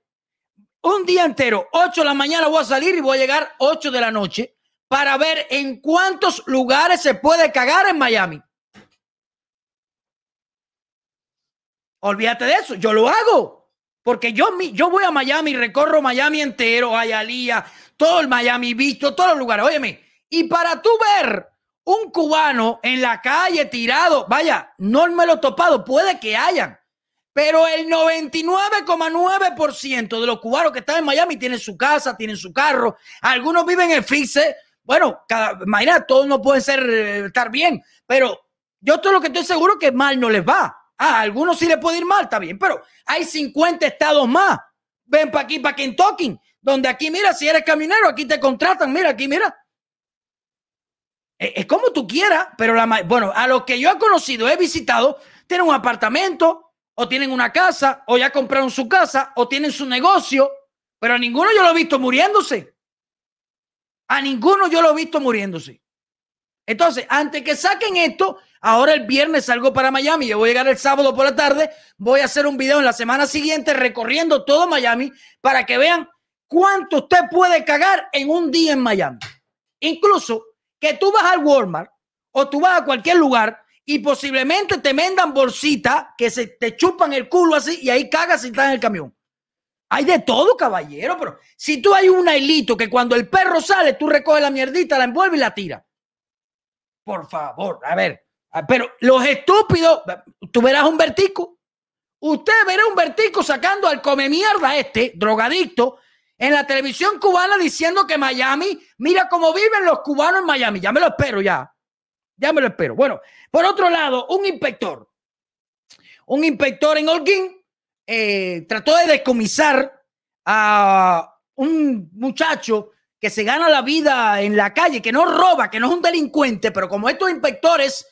Un día entero, 8 de la mañana voy a salir y voy a llegar 8 de la noche para ver en cuántos lugares se puede cagar en Miami. Olvídate de eso, yo lo hago. Porque yo voy a Miami, recorro Miami entero, Hialeah, todo el Miami Beach, todos los lugares. Óyeme, y para tú ver un cubano en la calle tirado, vaya, no me lo he topado, puede que hayan. Pero el 99,9% de los cubanos que están en Miami tienen su casa, tienen su carro. Algunos viven en fixe. Bueno, imagina, todos no pueden estar bien. Pero yo todo lo que estoy seguro es que mal no les va. A algunos sí les puede ir mal, está bien. Pero hay 50 estados más. Ven para aquí, para Kentucky. Donde aquí, mira, si eres camionero, aquí te contratan. Mira, aquí, mira. Es como tú quieras. Pero bueno, a los que yo he conocido, he visitado, tienen un apartamento, o tienen una casa, o ya compraron su casa, o tienen su negocio, pero a ninguno yo lo he visto muriéndose. A ninguno yo lo he visto muriéndose. Entonces, antes que saquen esto, ahora el viernes salgo para Miami, yo voy a llegar el sábado por la tarde, voy a hacer un video en la semana siguiente recorriendo todo Miami para que vean cuánto usted puede cagar en un día en Miami. Incluso que tú vas al Walmart o tú vas a cualquier lugar y posiblemente te vendan bolsitas que se te chupan el culo así y ahí cagas y estás en el camión. Hay de todo, caballero, pero si tú hay un hilito que cuando el perro sale, tú recoges la mierdita, la envuelves y la tiras. Por favor, a ver. Pero los estúpidos, tú verás un vertico. Usted verá un vertico sacando al come mierda este, drogadicto, en la televisión cubana diciendo que Miami, mira cómo viven los cubanos en Miami. Ya me lo espero ya. Ya me lo espero. Bueno, por otro lado, un inspector en Holguín trató de descomisar a un muchacho que se gana la vida en la calle, que no roba, que no es un delincuente, pero como estos inspectores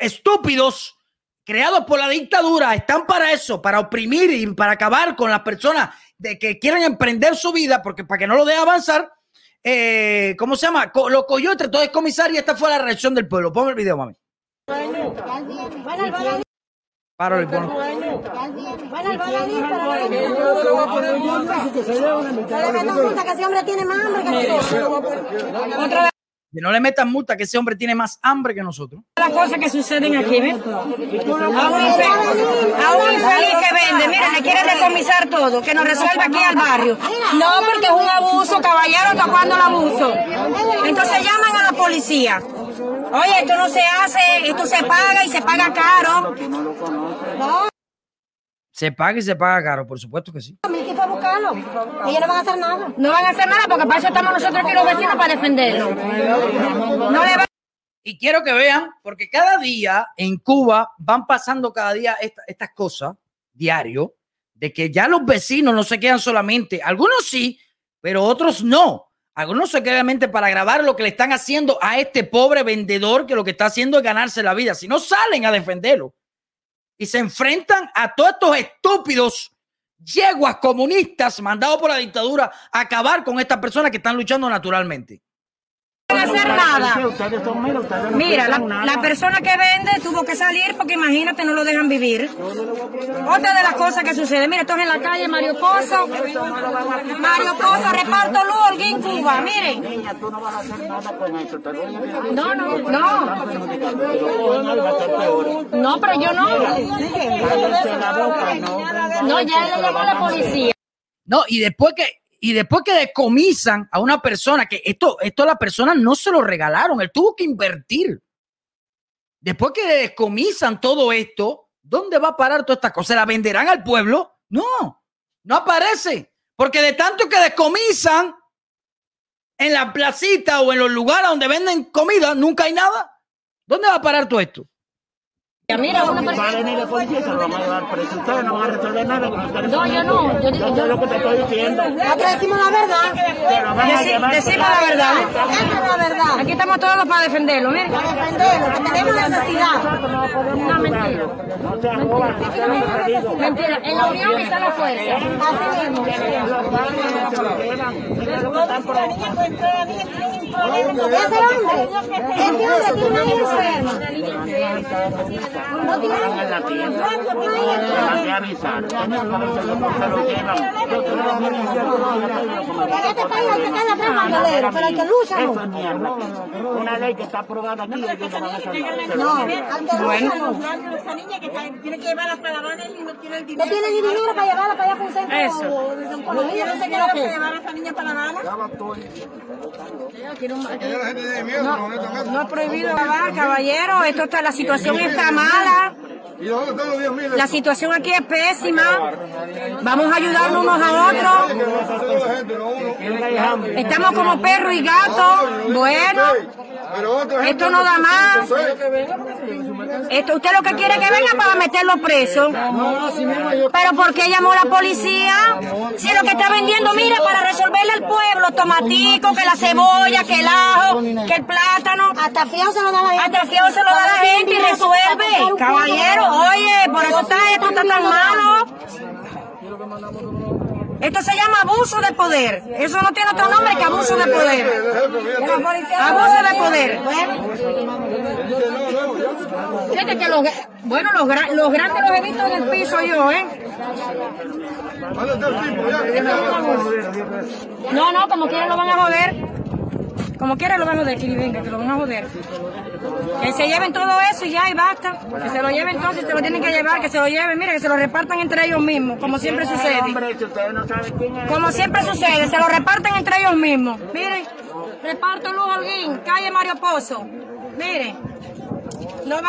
estúpidos creados por la dictadura están para eso, para oprimir y para acabar con las personas de que quieren emprender su vida, porque para que no lo deje avanzar. ¿Cómo se llama? Lo cogió, trató de descomisar y esta fue la reacción del pueblo. Ponme el video, mami. Párale, ponlo. Que no le metan multa, que ese hombre tiene más hambre que nosotros. Las cosas que suceden aquí, ¿ves? A un infeliz que vende, mira, le quieren decomisar todo, que nos resuelva aquí al barrio. No, porque es un abuso, caballero, ¿hasta cuándo el abuso? Entonces llaman a la policía. Oye, esto no se hace, esto se paga y se paga caro. Se paga y se paga caro, por supuesto que sí. ¿Quién fue a buscarlo? Ellos no van a hacer nada. No van a hacer nada porque para eso estamos nosotros aquí los vecinos para defenderlo. Y quiero que vean, porque cada día en Cuba van pasando cada día estas cosas, diario, de que ya los vecinos no se quedan solamente. Algunos sí, pero otros no. Algunos se quedan solamente para grabar lo que le están haciendo a este pobre vendedor que lo que está haciendo es ganarse la vida. Si no salen a defenderlo. Y se enfrentan a todos estos estúpidos yeguas comunistas mandados por la dictadura a acabar con estas personas que están luchando naturalmente. No pueden hacer nada. Mira, la persona que vende tuvo que salir porque imagínate, no lo dejan vivir. Otra de las cosas que sucede, mira, esto es en la calle Mario Pozo, reparto luz, Holguín, Cuba, miren. Niña, tú no vas a hacer nada con eso. No. No, pero yo no. No, ya le llamó la policía. No, y después que decomisan a una persona, que esto a la persona no se lo regalaron, él tuvo que invertir. Después que decomisan todo esto, ¿dónde va a parar toda esta cosa? ¿Se la venderán al pueblo? No aparece. Porque de tanto que decomisan en la placita o en los lugares donde venden comida, nunca hay nada. ¿Dónde va a parar todo esto? Mira, yo lo que te estoy diciendo. Aquí decimos la verdad. Decimos la verdad. Esa es la verdad. Aquí estamos todos para defenderlo, miren. Para defenderlo, que tenemos necesidad. No, mentira. En la unión está la fuerza. Así mismo. Ese hombre una ley que está aprobada aquí. Esa niña que tiene que llevar las palabras y no tiene el dinero. No tiene el dinero para llevarla para allá por centro. No sé qué era para llevar a esa niña para la. No ha prohibido, caballero. La situación está mala. La situación aquí es pésima. Vamos a ayudarnos unos a otros. Estamos como perro y gato. Bueno, esto no da más. Esto, usted lo que quiere es que venga para meterlo preso. Pero ¿por qué llamó la policía? Si es lo que está vendiendo, mire, para resolverle al pueblo, tomatico, que la cebolla, que el ajo, que el plátano. Hasta fiado se lo da la gente. Hasta fiado se lo da la gente y resuelve. Caballero, oye, por eso está esto está tan malo. Esto se llama abuso de poder. Eso no tiene otro nombre que abuso de poder. Abuso de poder. Fíjate que los grandes los he visto en el piso yo, ¿eh? No, no, como quieran lo van a joder. Como quieran lo van a joder, y venga, que lo van a joder. Que se lleven todo eso y ya, y basta. Que se lo lleven entonces, se lo tienen que llevar, que se lo lleven, mire, que se lo repartan entre ellos mismos, como siempre sucede. Como siempre sucede, se lo reparten entre ellos mismos. Mire, reparto Luz Holguín, calle Mario Pozo. Mire, no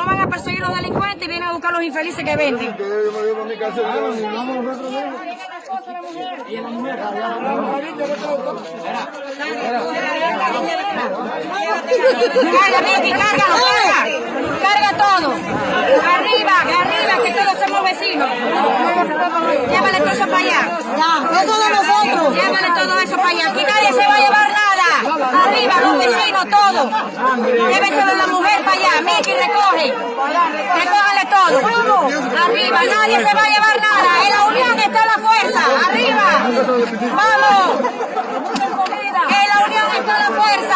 van a perseguir los delincuentes y vienen a buscar a los infelices que venden. Carga, Vicky, carga todo. Arriba, que todos somos vecinos. Llévale todo eso para allá. Llévale todo eso para allá. Aquí nadie se va a llevar nada. Arriba, los vecinos, todo. Llévese de la mujer para allá. Vicky, recoge. Recójale todo. Vamos. Arriba, nadie se va a llevar nada. En la unión está la fuerza. Arriba. Vamos. En la unión está la fuerza.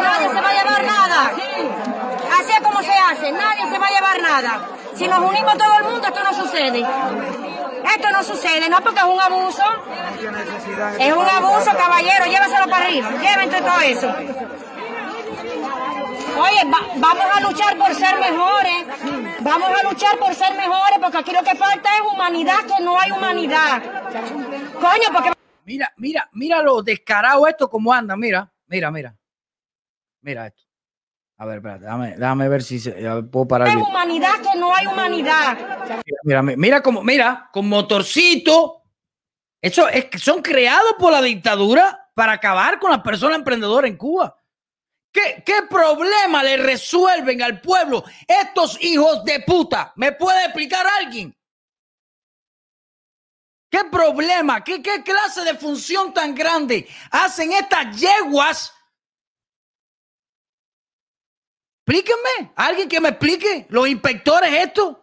Nadie se va a llevar nada. Así es como se hace. Nadie se va a llevar nada. Si nos unimos todo el mundo, esto no sucede. Esto no sucede, no, porque es un abuso. Es un abuso, caballero. Lléveselo para arriba. Llévense todo eso. Oye, vamos a luchar por ser mejores. Vamos a luchar por ser mejores, porque aquí lo que falta es humanidad, que no hay humanidad. Coño, porque... Mira lo descarado esto, cómo anda. Mira esto. A ver, espérate, déjame ver si puedo parar. Hay humanidad, que no hay humanidad. Mira, con motorcito. Eso es que son creados por la dictadura para acabar con las personas emprendedoras en Cuba. ¿Qué problema le resuelven al pueblo estos hijos de puta? ¿Me puede explicar alguien? ¿Qué problema? ¿Qué clase de función tan grande hacen estas yeguas? Explíquenme. Alguien que me explique. Los inspectores estos.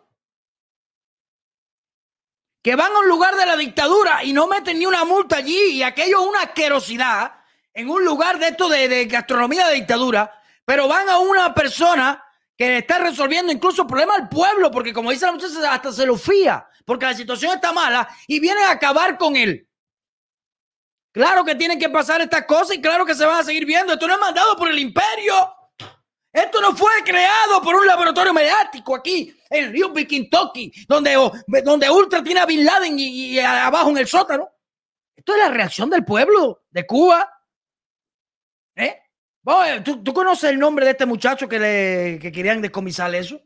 Que van a un lugar de la dictadura y no meten ni una multa allí. Y aquello es una asquerosidad. En un lugar de esto de gastronomía de dictadura. Pero van a una persona que está resolviendo incluso problemas al pueblo. Porque como dice la muchacha, hasta se lo fía. Porque la situación está mala y vienen a acabar con él. Claro que tienen que pasar estas cosas y claro que se van a seguir viendo. Esto no es mandado por el imperio. Esto no fue creado por un laboratorio mediático aquí en Louisville, Kentucky, donde Ultra tiene a Bin Laden y abajo en el sótano. Esto es la reacción del pueblo de Cuba. ¿Tú conoces el nombre de este muchacho que querían descomisar eso?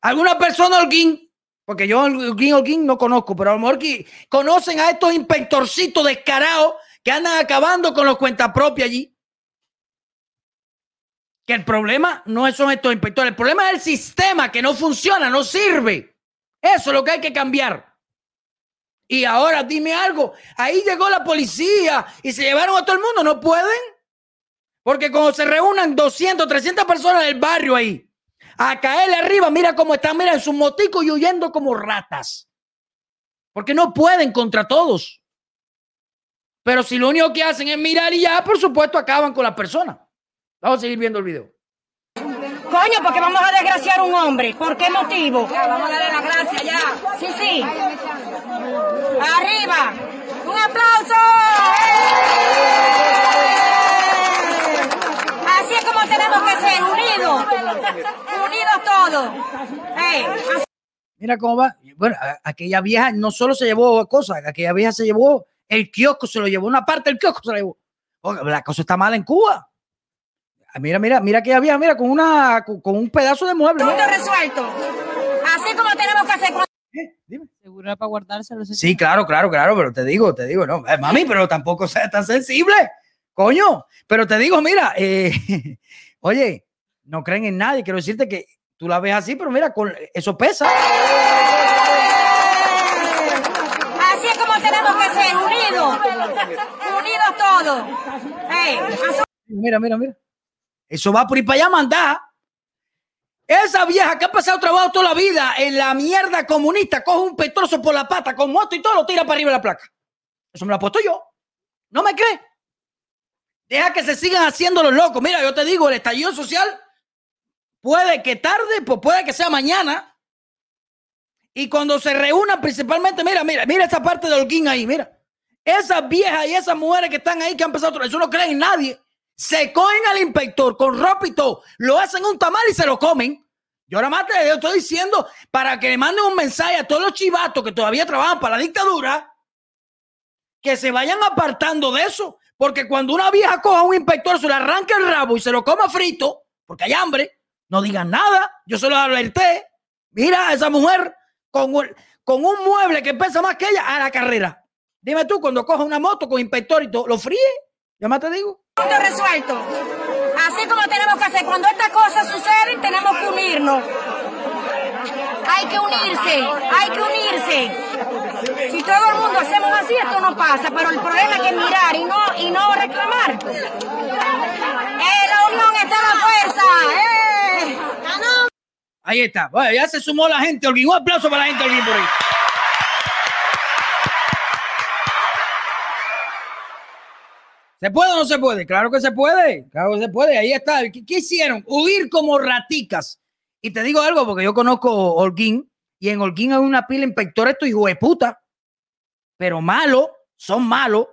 ¿Alguna persona, Holguín? Porque yo Holguín no conozco, pero a lo mejor que conocen a estos inspectorcitos descarados que andan acabando con los cuentas propias allí. Que el problema no son estos inspectores, el problema es el sistema que no funciona, no sirve. Eso es lo que hay que cambiar. Y ahora dime algo, ahí llegó la policía y se llevaron a todo el mundo, ¿no pueden? Porque cuando se reúnan 200, 300 personas del barrio ahí, a caerle arriba, mira cómo están, mira, en sus moticos y huyendo como ratas. Porque no pueden contra todos. Pero si lo único que hacen es mirar y ya, por supuesto, acaban con las personas. Vamos a seguir viendo el video. Coño, porque vamos a desgraciar a un hombre. ¿Por qué motivo? Ya, vamos a darle las gracias ya. Sí. Arriba. Un aplauso. Así es como tenemos que ser, unidos todos. Mira cómo va. Bueno, aquella vieja no solo se llevó cosas, aquella vieja se llevó el kiosco, se lo llevó una parte del kiosco, se lo llevó. La cosa está mala en Cuba. Mira aquella vieja, mira con un pedazo de mueble. Todo resuelto. Así como tenemos que hacer. Dime. Seguro para guardárselo. Sí, claro, pero te digo, no, mami, pero tampoco seas tan sensible, coño. Pero te digo, mira, oye, no creen en nadie. Quiero decirte que tú la ves así, pero mira, con eso pesa. Así es como tenemos que ser, unidos todos. Mira. Eso va por ir para allá a mandar. Esa vieja que ha pasado trabajo toda la vida en la mierda comunista, coge un petroso por la pata con moto y todo, lo tira para arriba de la placa. Eso me lo apuesto yo. ¿No me crees? Deja que se sigan haciendo los locos. Mira, yo te digo, el estallido social puede que tarde, pues puede que sea mañana. Y cuando se reúnan principalmente, mira esa parte de Holguín ahí, mira. Esas viejas y esas mujeres que están ahí que han pasado trabajo, eso no creen en nadie. Se cogen al inspector con ropa y todo, lo hacen un tamal y se lo comen. Yo nada más te estoy diciendo para que le manden un mensaje a todos los chivatos que todavía trabajan para la dictadura, que se vayan apartando de eso, porque cuando una vieja coja a un inspector, se le arranca el rabo y se lo coma frito, porque hay hambre, no digan nada, yo se lo alerté. Mira a esa mujer con un mueble que pesa más que ella a la carrera. Dime tú, cuando coja una moto con inspector y todo, ¿lo fríe? Ya más te digo. Resuelto. Así como tenemos que hacer. Cuando estas cosas suceden, tenemos que unirnos. Hay que unirse. Si todo el mundo hacemos así, esto no pasa. Pero el problema es que mirar y no reclamar. La unión está en la fuerza. Ahí está. Bueno, ya se sumó la gente, Holguín. Un aplauso para la gente, Holguín, por ahí. ¿Se puede o no se puede? Claro que se puede. Ahí está. ¿Qué hicieron? Huir como raticas. Y te digo algo, porque yo conozco Holguín, y en Holguín hay una pila de inspectores, estos hijos de puta, pero malos, son malos.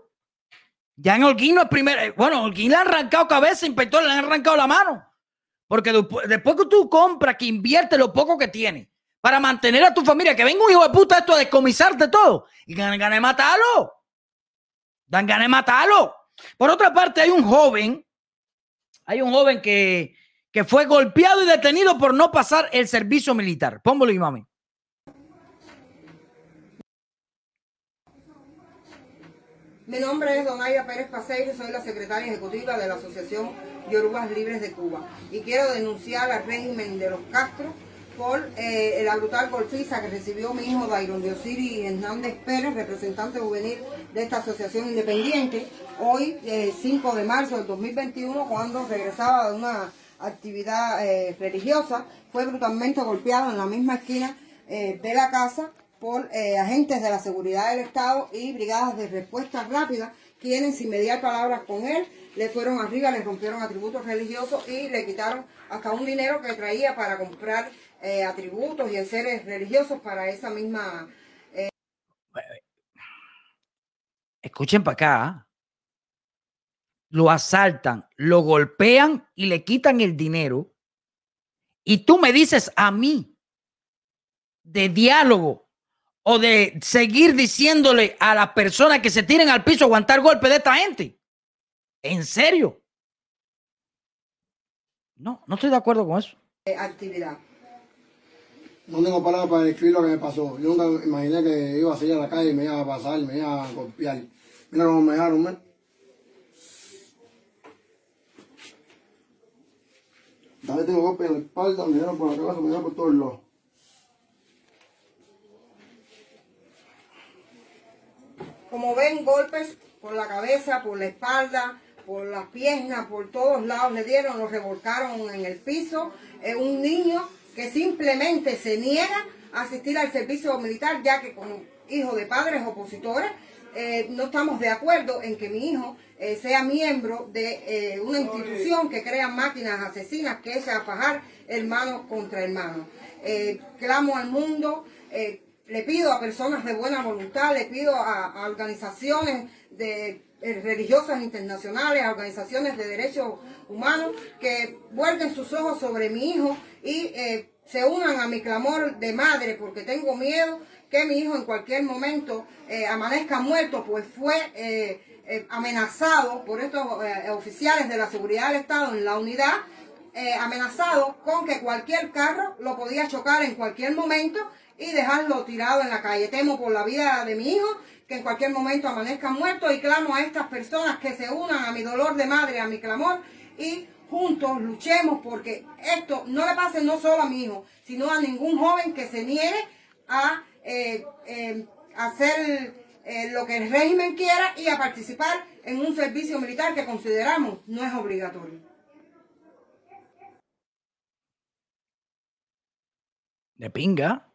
Ya en Holguín no es primero. Bueno, Holguín le han arrancado cabeza, inspectores le han arrancado la mano. Porque después que tú compras, que inviertes lo poco que tienes para mantener a tu familia, que venga un hijo de puta esto a descomisarte todo. Y gané matarlo. Dan gané matarlo. Por otra parte, hay un joven que fue golpeado y detenido por no pasar el servicio militar. Póngalo y mami. Mi nombre es Donaya Pérez Paseiro, soy la secretaria ejecutiva de la Asociación Yorubas Libres de Cuba y quiero denunciar al régimen de los Castro por la brutal golpiza que recibió mi hijo Dairon Diosiri Hernández Pérez, representante juvenil de esta asociación independiente, hoy 5 de marzo del 2021, cuando regresaba de una actividad religiosa, fue brutalmente golpeado en la misma esquina de la casa por agentes de la seguridad del Estado y brigadas de respuesta rápida, quienes sin mediar palabras con él, le fueron arriba, le rompieron atributos religiosos y le quitaron hasta un dinero que traía para comprar atributos y enseres religiosos para esa misma... Escuchen para acá. Lo asaltan, lo golpean y le quitan el dinero. Y tú me dices a mí de diálogo o de seguir diciéndole a las personas que se tiren al piso aguantar golpes de esta gente. ¿En serio? No estoy de acuerdo con eso. Actividad. No tengo palabras para describir lo que me pasó. Yo nunca imaginé que iba a salir a la calle y me iba a pasar, me iba a golpear. Mira cómo me dejaron, man. También tengo golpes en la espalda, me dieron por la cabeza, me dieron por todos lados. Como ven, golpes por la cabeza, por la espalda, por las piernas, por todos lados le dieron, lo revolcaron en el piso. Un niño que simplemente se niega a asistir al servicio militar, ya que como hijo de padres opositores, no estamos de acuerdo en que mi hijo sea miembro de una institución que crea máquinas asesinas, que es afajar hermano contra hermano. Clamo al mundo, le pido a personas de buena voluntad, le pido a organizaciones de religiosas internacionales, a organizaciones de derechos humanos que vuelven sus ojos sobre mi hijo y se unan a mi clamor de madre, porque tengo miedo que mi hijo en cualquier momento amanezca muerto, pues fue amenazado por estos oficiales de la seguridad del Estado en la unidad amenazado con que cualquier carro lo podía chocar en cualquier momento y dejarlo tirado en la calle. Temo por la vida de mi hijo, que en cualquier momento amanezca muerto, y clamo a estas personas que se unan a mi dolor de madre, a mi clamor, y juntos luchemos porque esto no le pase no solo a mi hijo, sino a ningún joven que se niegue a hacer lo que el régimen quiera y a participar en un servicio militar que consideramos no es obligatorio. De pinga.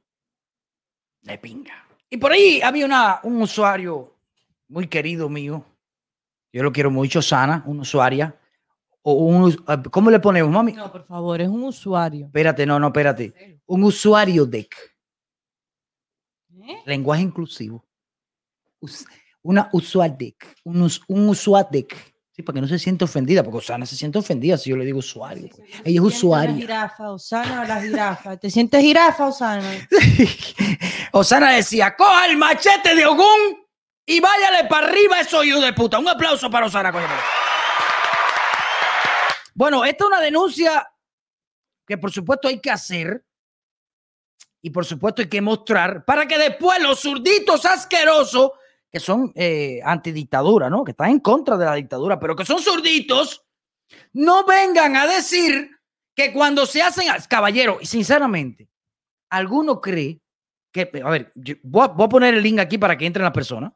De pinga. Y por ahí había un usuario muy querido mío. Yo lo quiero mucho, Osana, una usuaria. O ¿cómo le ponemos, mami? No, por favor, es un usuario. Espérate, espérate. Un usuario DEC. ¿Eh? Lenguaje inclusivo. Una usuadec. Un usuadec. Sí, para que no se sienta ofendida, porque Osana se siente ofendida si yo le digo usuario. Sí, sí, ella es usuaria. La jirafa, Osana, la jirafa. ¿Te sientes jirafa, Osana? Osana decía, coja el machete de Ogún y váyale para arriba a esos hijos de puta. Un aplauso para Osana, coño. Bueno, esta es una denuncia que por supuesto hay que hacer y por supuesto hay que mostrar para que después los zurditos asquerosos, que son antidictadura, ¿no? Que están en contra de la dictadura, pero que son zurditos, no vengan a decir que cuando se hacen... Caballero, y sinceramente, alguno cree que... A ver, voy a poner el link aquí para que entren las personas.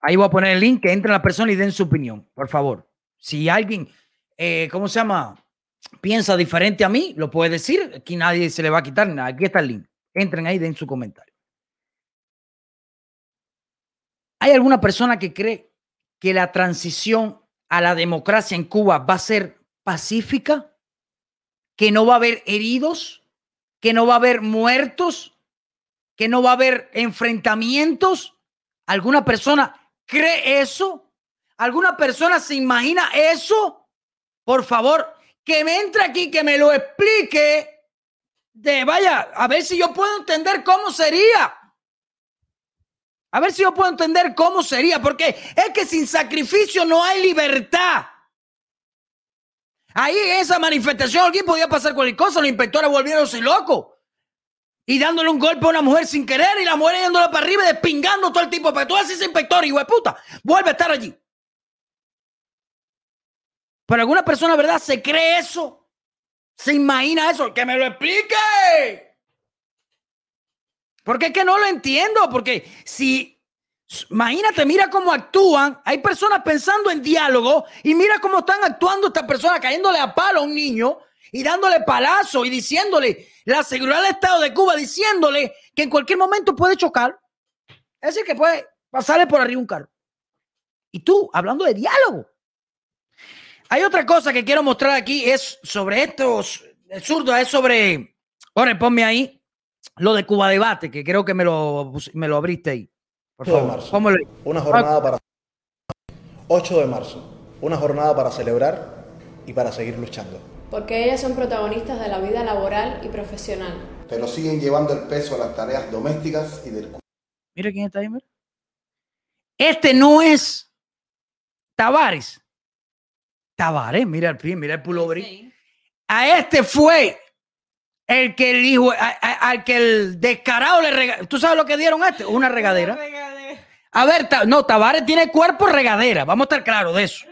Ahí voy a poner el link, que entren las personas y den su opinión, por favor. Si alguien, piensa diferente a mí, lo puede decir. Aquí nadie se le va a quitar nada. Aquí está el link. Entren ahí y den su comentario. ¿Hay alguna persona que cree que la transición a la democracia en Cuba va a ser pacífica? ¿Que no va a haber heridos? ¿Que no va a haber muertos? ¿Que no va a haber enfrentamientos? ¿Alguna persona cree eso? ¿Alguna persona se imagina eso? Por favor, que me entre aquí, que me lo explique. A ver si yo puedo entender cómo sería. Porque es que sin sacrificio no hay libertad. Ahí en esa manifestación alguien podía pasar cualquier cosa. Los inspectores volviéndose locos y dándole un golpe a una mujer sin querer, y la mujer yéndole para arriba y despingando todo el tipo. Pero tú haces inspector, hijo de puta, vuelve a estar allí. Pero alguna persona, ¿verdad?, se cree eso. ¿Se imagina eso? ¡Que me lo explique! Porque es que no lo entiendo. Porque si, imagínate, mira cómo actúan. Hay personas pensando en diálogo y mira cómo están actuando estas personas, cayéndole a palo a un niño y dándole palazo y diciéndole, la seguridad del Estado de Cuba diciéndole que en cualquier momento puede chocar. Es decir, que puede pasarle por arriba un carro. Y tú, hablando de diálogo. Hay otra cosa que quiero mostrar aquí, es sobre estos zurdos, es sobre, ahora ponme ahí, lo de Cuba Debate, que creo que me lo abriste ahí. Por favor, ¿cómo lo...? Una jornada para... 8 de marzo, una jornada para celebrar y para seguir luchando. Porque ellas son protagonistas de la vida laboral y profesional. Pero siguen llevando el peso a las tareas domésticas y del... Mira quién está ahí, mira. Este no es Tavares. Tavares, mira el pie, mira el pullover. Sí. A este fue el que el hijo, al que el descarado le regaló. ¿Tú sabes lo que dieron a este? Una regadera. A ver, Tavares tiene cuerpo regadera. Vamos a estar claros de eso.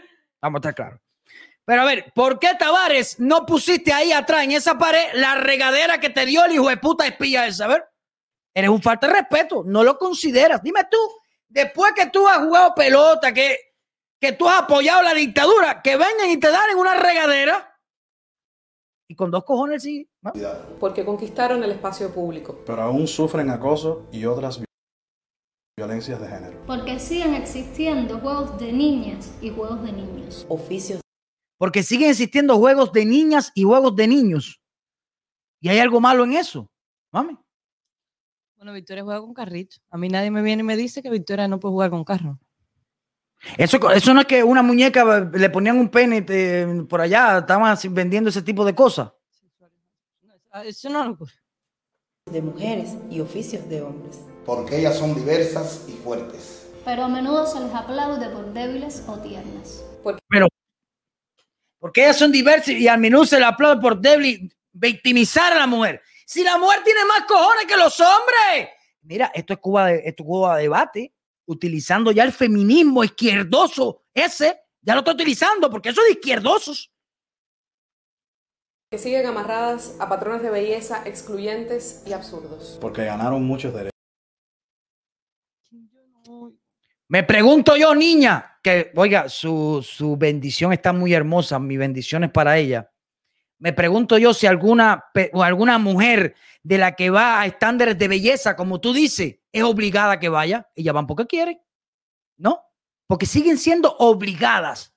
Pero a ver, ¿por qué, Tavares, no pusiste ahí atrás en esa pared la regadera que te dio el hijo de puta espía ese? A ver, eres un falta de respeto. No lo consideras. Dime tú, después que tú has jugado pelota, que tú has apoyado la dictadura, que vengan y te dan en una regadera. Y con dos cojones sí, ¿no? Porque conquistaron el espacio público. Pero aún sufren acoso y otras violencias de género. Porque siguen existiendo juegos de niñas y juegos de niños. Oficios. Porque siguen existiendo juegos de niñas y juegos de niños. ¿Y hay algo malo en eso, mami? Bueno, Victoria juega con carrito. A mí nadie me viene y me dice que Victoria no puede jugar con carro. Eso no es que una muñeca le ponían un pene por allá, estaban vendiendo ese tipo de cosas. Eso no. De mujeres y oficios de hombres. Porque ellas son diversas y fuertes. Pero a menudo se les aplaude por débiles o tiernas. porque... Pero, porque ellas son diversas y al menú se le aplaude por débil victimizar a la mujer. Si la mujer tiene más cojones que los hombres. Mira, esto es Cuba Debate, utilizando ya el feminismo izquierdoso ese, ya lo está utilizando, porque eso es de izquierdosos. Que siguen amarradas a patrones de belleza excluyentes y absurdos. Porque ganaron muchos derechos. Me pregunto yo, niña, que, oiga, su bendición está muy hermosa, mi bendición es para ella. Me pregunto yo si alguna mujer de la que va a estándares de belleza, como tú dices, es obligada a que vaya. Ellas van porque quieren, ¿no? Porque siguen siendo obligadas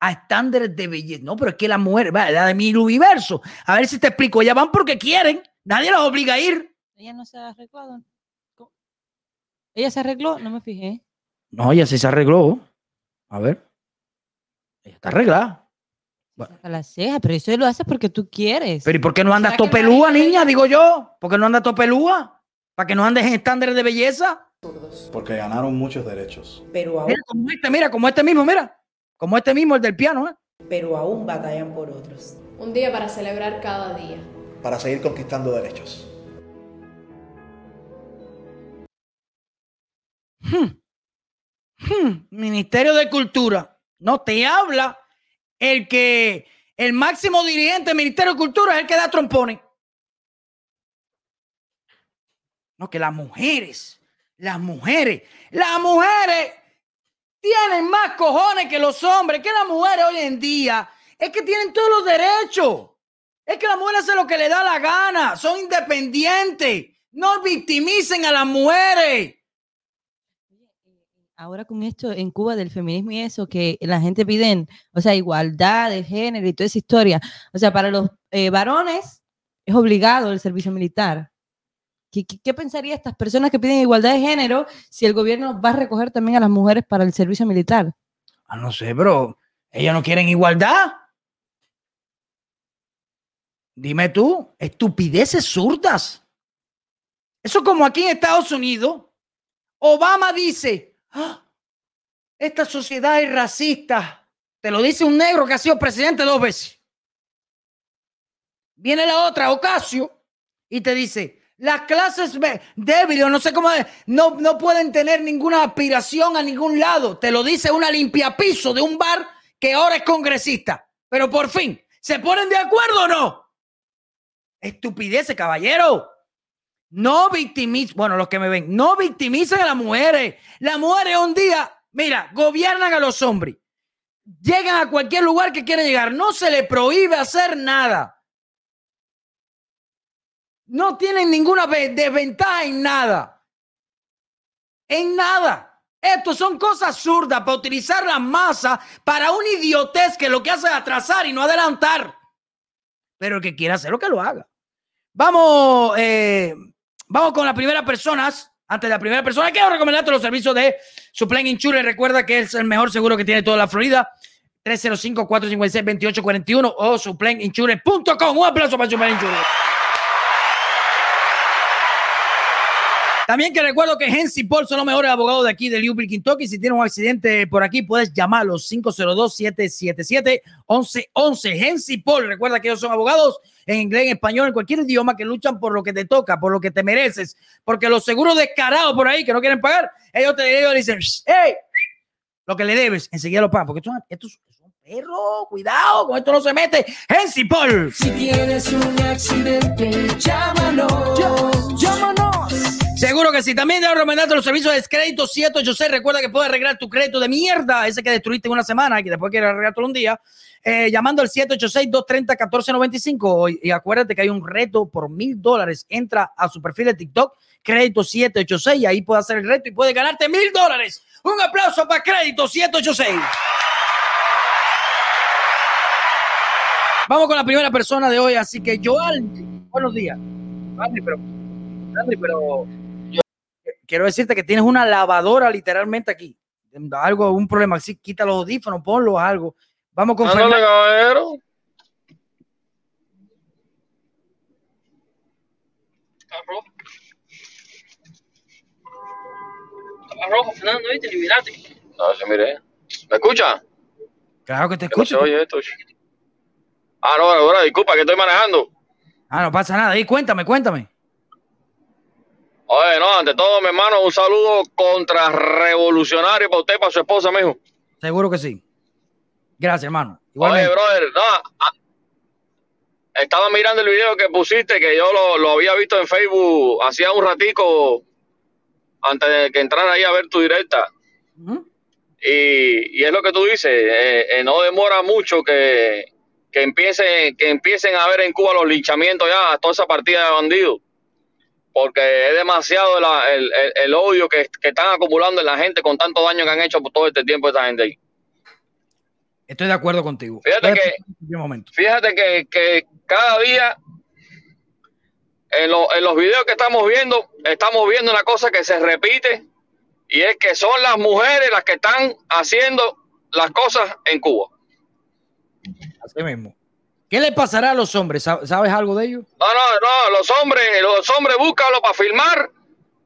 a estándares de belleza. No, pero es que la mujer, la de mi universo, a ver si te explico, ellas van porque quieren. Nadie las obliga a ir. Ella no se arregló. Ella se arregló, no me fijé. No, ella sí se arregló. A ver. Ella está arreglada. Bueno. A las cejas, pero eso lo haces porque tú quieres. Pero ¿y por qué no andas topelúa, niña? Digo yo, ¿por qué no andas topelúa? ¿Para que no andes en estándares de belleza? Porque ganaron muchos derechos. Pero aún... Mira, como este mismo, el del piano, ¿eh? Pero aún batallan por otros. Un día para celebrar cada día. Para seguir conquistando derechos. Ministerio de Cultura. No te habla. El máximo dirigente del Ministerio de Cultura es el que da trompones. No, que las mujeres tienen más cojones que los hombres, que las mujeres hoy en día es que tienen todos los derechos. Es que las mujeres hacen lo que les da la gana, son independientes. No victimicen a las mujeres. Ahora con esto en Cuba del feminismo y eso, que la gente piden, o sea, igualdad de género y toda esa historia. O sea, para los varones es obligado el servicio militar. ¿Qué pensarían estas personas que piden igualdad de género si el gobierno va a recoger también a las mujeres para el servicio militar? Ah, no sé, bro. ¿Ellas no quieren igualdad? Dime tú, estupideces zurdas. Eso como aquí en Estados Unidos. Obama dice... esta sociedad es racista. Te lo dice un negro que ha sido presidente 2 veces. Viene la otra, Ocasio, y te dice, las clases débiles, no sé cómo, no pueden tener ninguna aspiración a ningún lado. Te lo dice una limpiapiso de un bar que ahora es congresista. Pero por fin, ¿se ponen de acuerdo o no? Estupideces, caballero. No victimicen, bueno, los que me ven, no victimicen a las mujeres. Las mujeres un día, mira, gobiernan a los hombres. Llegan a cualquier lugar que quieran llegar. No se les prohíbe hacer nada. No tienen ninguna desventaja en nada. En nada. Estos son cosas zurdas para utilizar la masa para una idiotez que lo que hace es atrasar y no adelantar. Pero el que quiera hacer lo que lo haga. Vamos, Vamos con las primeras personas. Antes de la primera persona, quiero recomendarte los servicios de Suplen Inchure. Recuerda que es el mejor seguro que tiene toda la Florida. 305-456-2841 o SuplenInchure.com. Un aplauso para Suplen Inchure. También que recuerdo que Hensley y Paul son los mejores abogados de aquí de Louisville, Kentucky. Si tienes un accidente por aquí, puedes llamarlos 502-777-1111. Hensley y Paul, recuerda que ellos son abogados en inglés, en español, en cualquier idioma, que luchan por lo que te toca, por lo que te mereces. Porque los seguros descarados por ahí que no quieren pagar, ellos dicen, hey, lo que le debes, enseguida lo pagan. Porque estos son perros, cuidado, con esto no se mete. Hensley y Paul. Si tienes un accidente, llámanos. Llámanos. Seguro que sí. También debo recomendarte los servicios de Crédito 786. Recuerda que puedes arreglar tu crédito de mierda, ese que destruiste en una semana y que después quieres arreglar todo un día, llamando al 786-230-1495. Y acuérdate que hay un reto por $1,000. Entra a su perfil de TikTok, Crédito 786, y ahí puedes hacer el reto y puedes ganarte $1,000. Un aplauso para Crédito 786. Vamos con la primera persona de hoy. Así que, Joan, buenos días. Vale, pero yo quiero decirte que tienes una lavadora literalmente aquí. Algo, un problema. Así, quita los audífonos, ponlos, algo. Vamos con Fernando. Caballero. Está rojo, Fernando, ¿viste? Liberate. No, yo miré. ¿Me escucha? Claro que te escucho. ¿Cómo se oye esto? Ah, no, ahora disculpa que estoy manejando. Ah, no pasa nada. Y cuéntame. Oye, no, ante todo, mi hermano, un saludo contrarrevolucionario para usted, para su esposa, mijo. Seguro que sí. Gracias, hermano. Igualmente. Oye, brother, no, estaba mirando el video que pusiste, que yo lo había visto en Facebook hacía un ratico antes de que entrara ahí a ver tu directa. Uh-huh. Y es lo que tú dices, no demora mucho que empiecen a ver en Cuba los linchamientos ya, toda esa partida de bandidos. Porque es demasiado el odio que están acumulando en la gente con tanto daño que han hecho por todo este tiempo esta gente ahí. Estoy de acuerdo contigo. Fíjate que cada día en los videos que estamos viendo una cosa que se repite, y es que son las mujeres las que están haciendo las cosas en Cuba. Así mismo. ¿Qué le pasará a los hombres? ¿Sabes algo de ellos? No, los hombres búscalo para filmar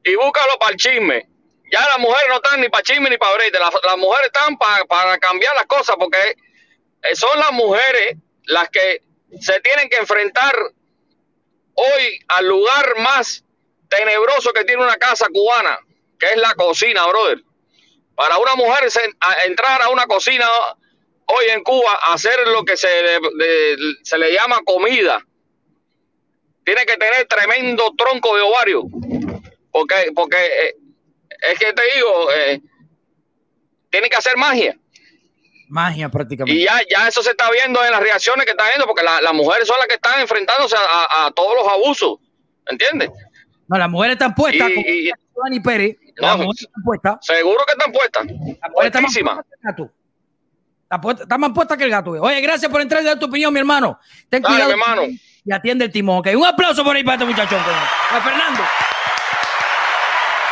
y búscalo para el chisme. Ya las mujeres no están ni para chisme ni para brete. Las mujeres están para cambiar las cosas, porque son las mujeres las que se tienen que enfrentar hoy al lugar más tenebroso que tiene una casa cubana, que es la cocina, brother. Para una mujer entrar a una cocina hoy en Cuba, hacer lo que se le llama comida, tiene que tener tremendo tronco de ovario, porque es que te digo, tiene que hacer magia prácticamente. Y ya eso se está viendo en las reacciones que están viendo, porque las mujeres son las que están enfrentándose a todos los abusos, ¿entiendes? No, las mujeres están puestas, como Dani Pérez, las mujeres están puestas. Seguro que están puestas. Las mujeres están puestas. Está más puesta que el gato. Oye, gracias por entrar y dar tu opinión, mi hermano. Ten cuidado, mi hermano. Y atiende el timón, ¿ok? Un aplauso por ahí para este muchachón. Para Fernando.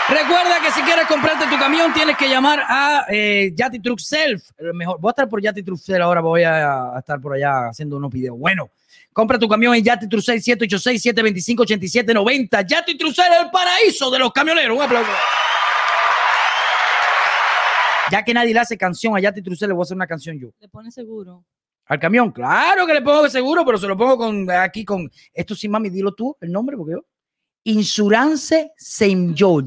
Recuerda que si quieres comprarte tu camión, tienes que llamar a Yati Truck Sales. Mejor. Voy a estar por Yati Truck Sales ahora. Voy a estar por allá haciendo unos videos. Bueno, compra tu camión en Yati Truck Sales, 786-725-8790. Yati Truck Sales, el paraíso de los camioneros. Un aplauso. Ya que nadie le hace canción a Yati Trucel, le voy a hacer una canción yo. ¿Le pone seguro? ¿Al camión? Claro que le pongo seguro, pero se lo pongo con esto sí, mami, dilo tú el nombre, porque yo. Insurance Señor.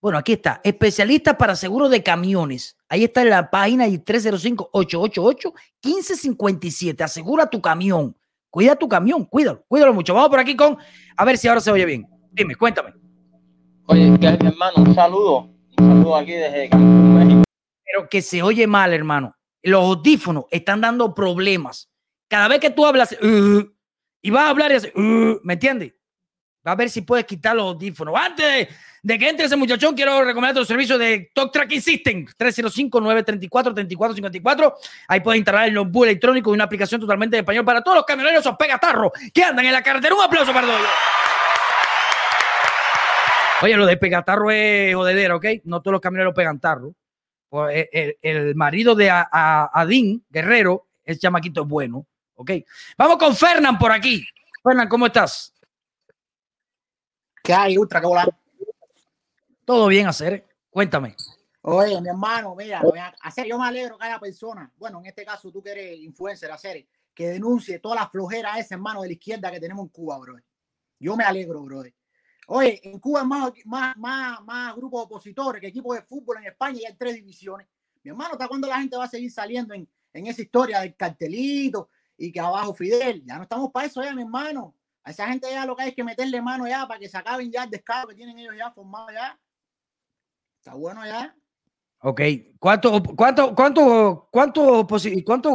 Bueno, aquí está. Especialista para seguros de camiones. Ahí está en la página 305-888-1557. Asegura tu camión. Cuida tu camión, cuídalo mucho. Vamos por aquí con, a ver si ahora se oye bien. Dime, cuéntame. Oye, ¿qué hay, mi hermano? Un saludo aquí desde Cancún, México. Pero que se oye mal, hermano. Los audífonos están dando problemas. Cada vez que tú hablas y vas a hablar y haces, ¿me entiendes? Va a ver si puedes quitar los audífonos. Antes de que entre ese muchachón, quiero recomendarte los servicios de Talk Track System. 305-934-3454. Ahí puedes instalar el notebook electrónico y una aplicación totalmente en español para todos los camioneros o pegatarros que andan en la carretera. Un aplauso para todos. Oye, lo de pegatarro es jodedera, ¿ok? No todos los camioneros pegan tarro. El marido de Adín Guerrero, el chamaquito es bueno, ¿ok? Vamos con Fernan por aquí. Fernan, ¿cómo estás? ¿Qué hay, Ultra? ¿Qué hola? Todo bien, hacer. Cuéntame. Oye, mi hermano, mira, hacer, yo me alegro que haya persona, bueno, en este caso tú que eres influencer, hacer, que denuncie toda la flojera esa, hermano, de la izquierda que tenemos en Cuba, brother. Yo me alegro, brother. Oye, en Cuba hay más grupos opositores que equipos de fútbol en España, y hay 3 divisiones. Mi hermano, ¿hasta cuándo la gente va a seguir saliendo en esa historia del cartelito y que abajo Fidel? Ya no estamos para eso ya, mi hermano. A esa gente ya lo que hay es que meterle mano ya para que se acaben ya el descaro que tienen ellos ya formado ya. Está bueno ya. Ok. ¿Cuántos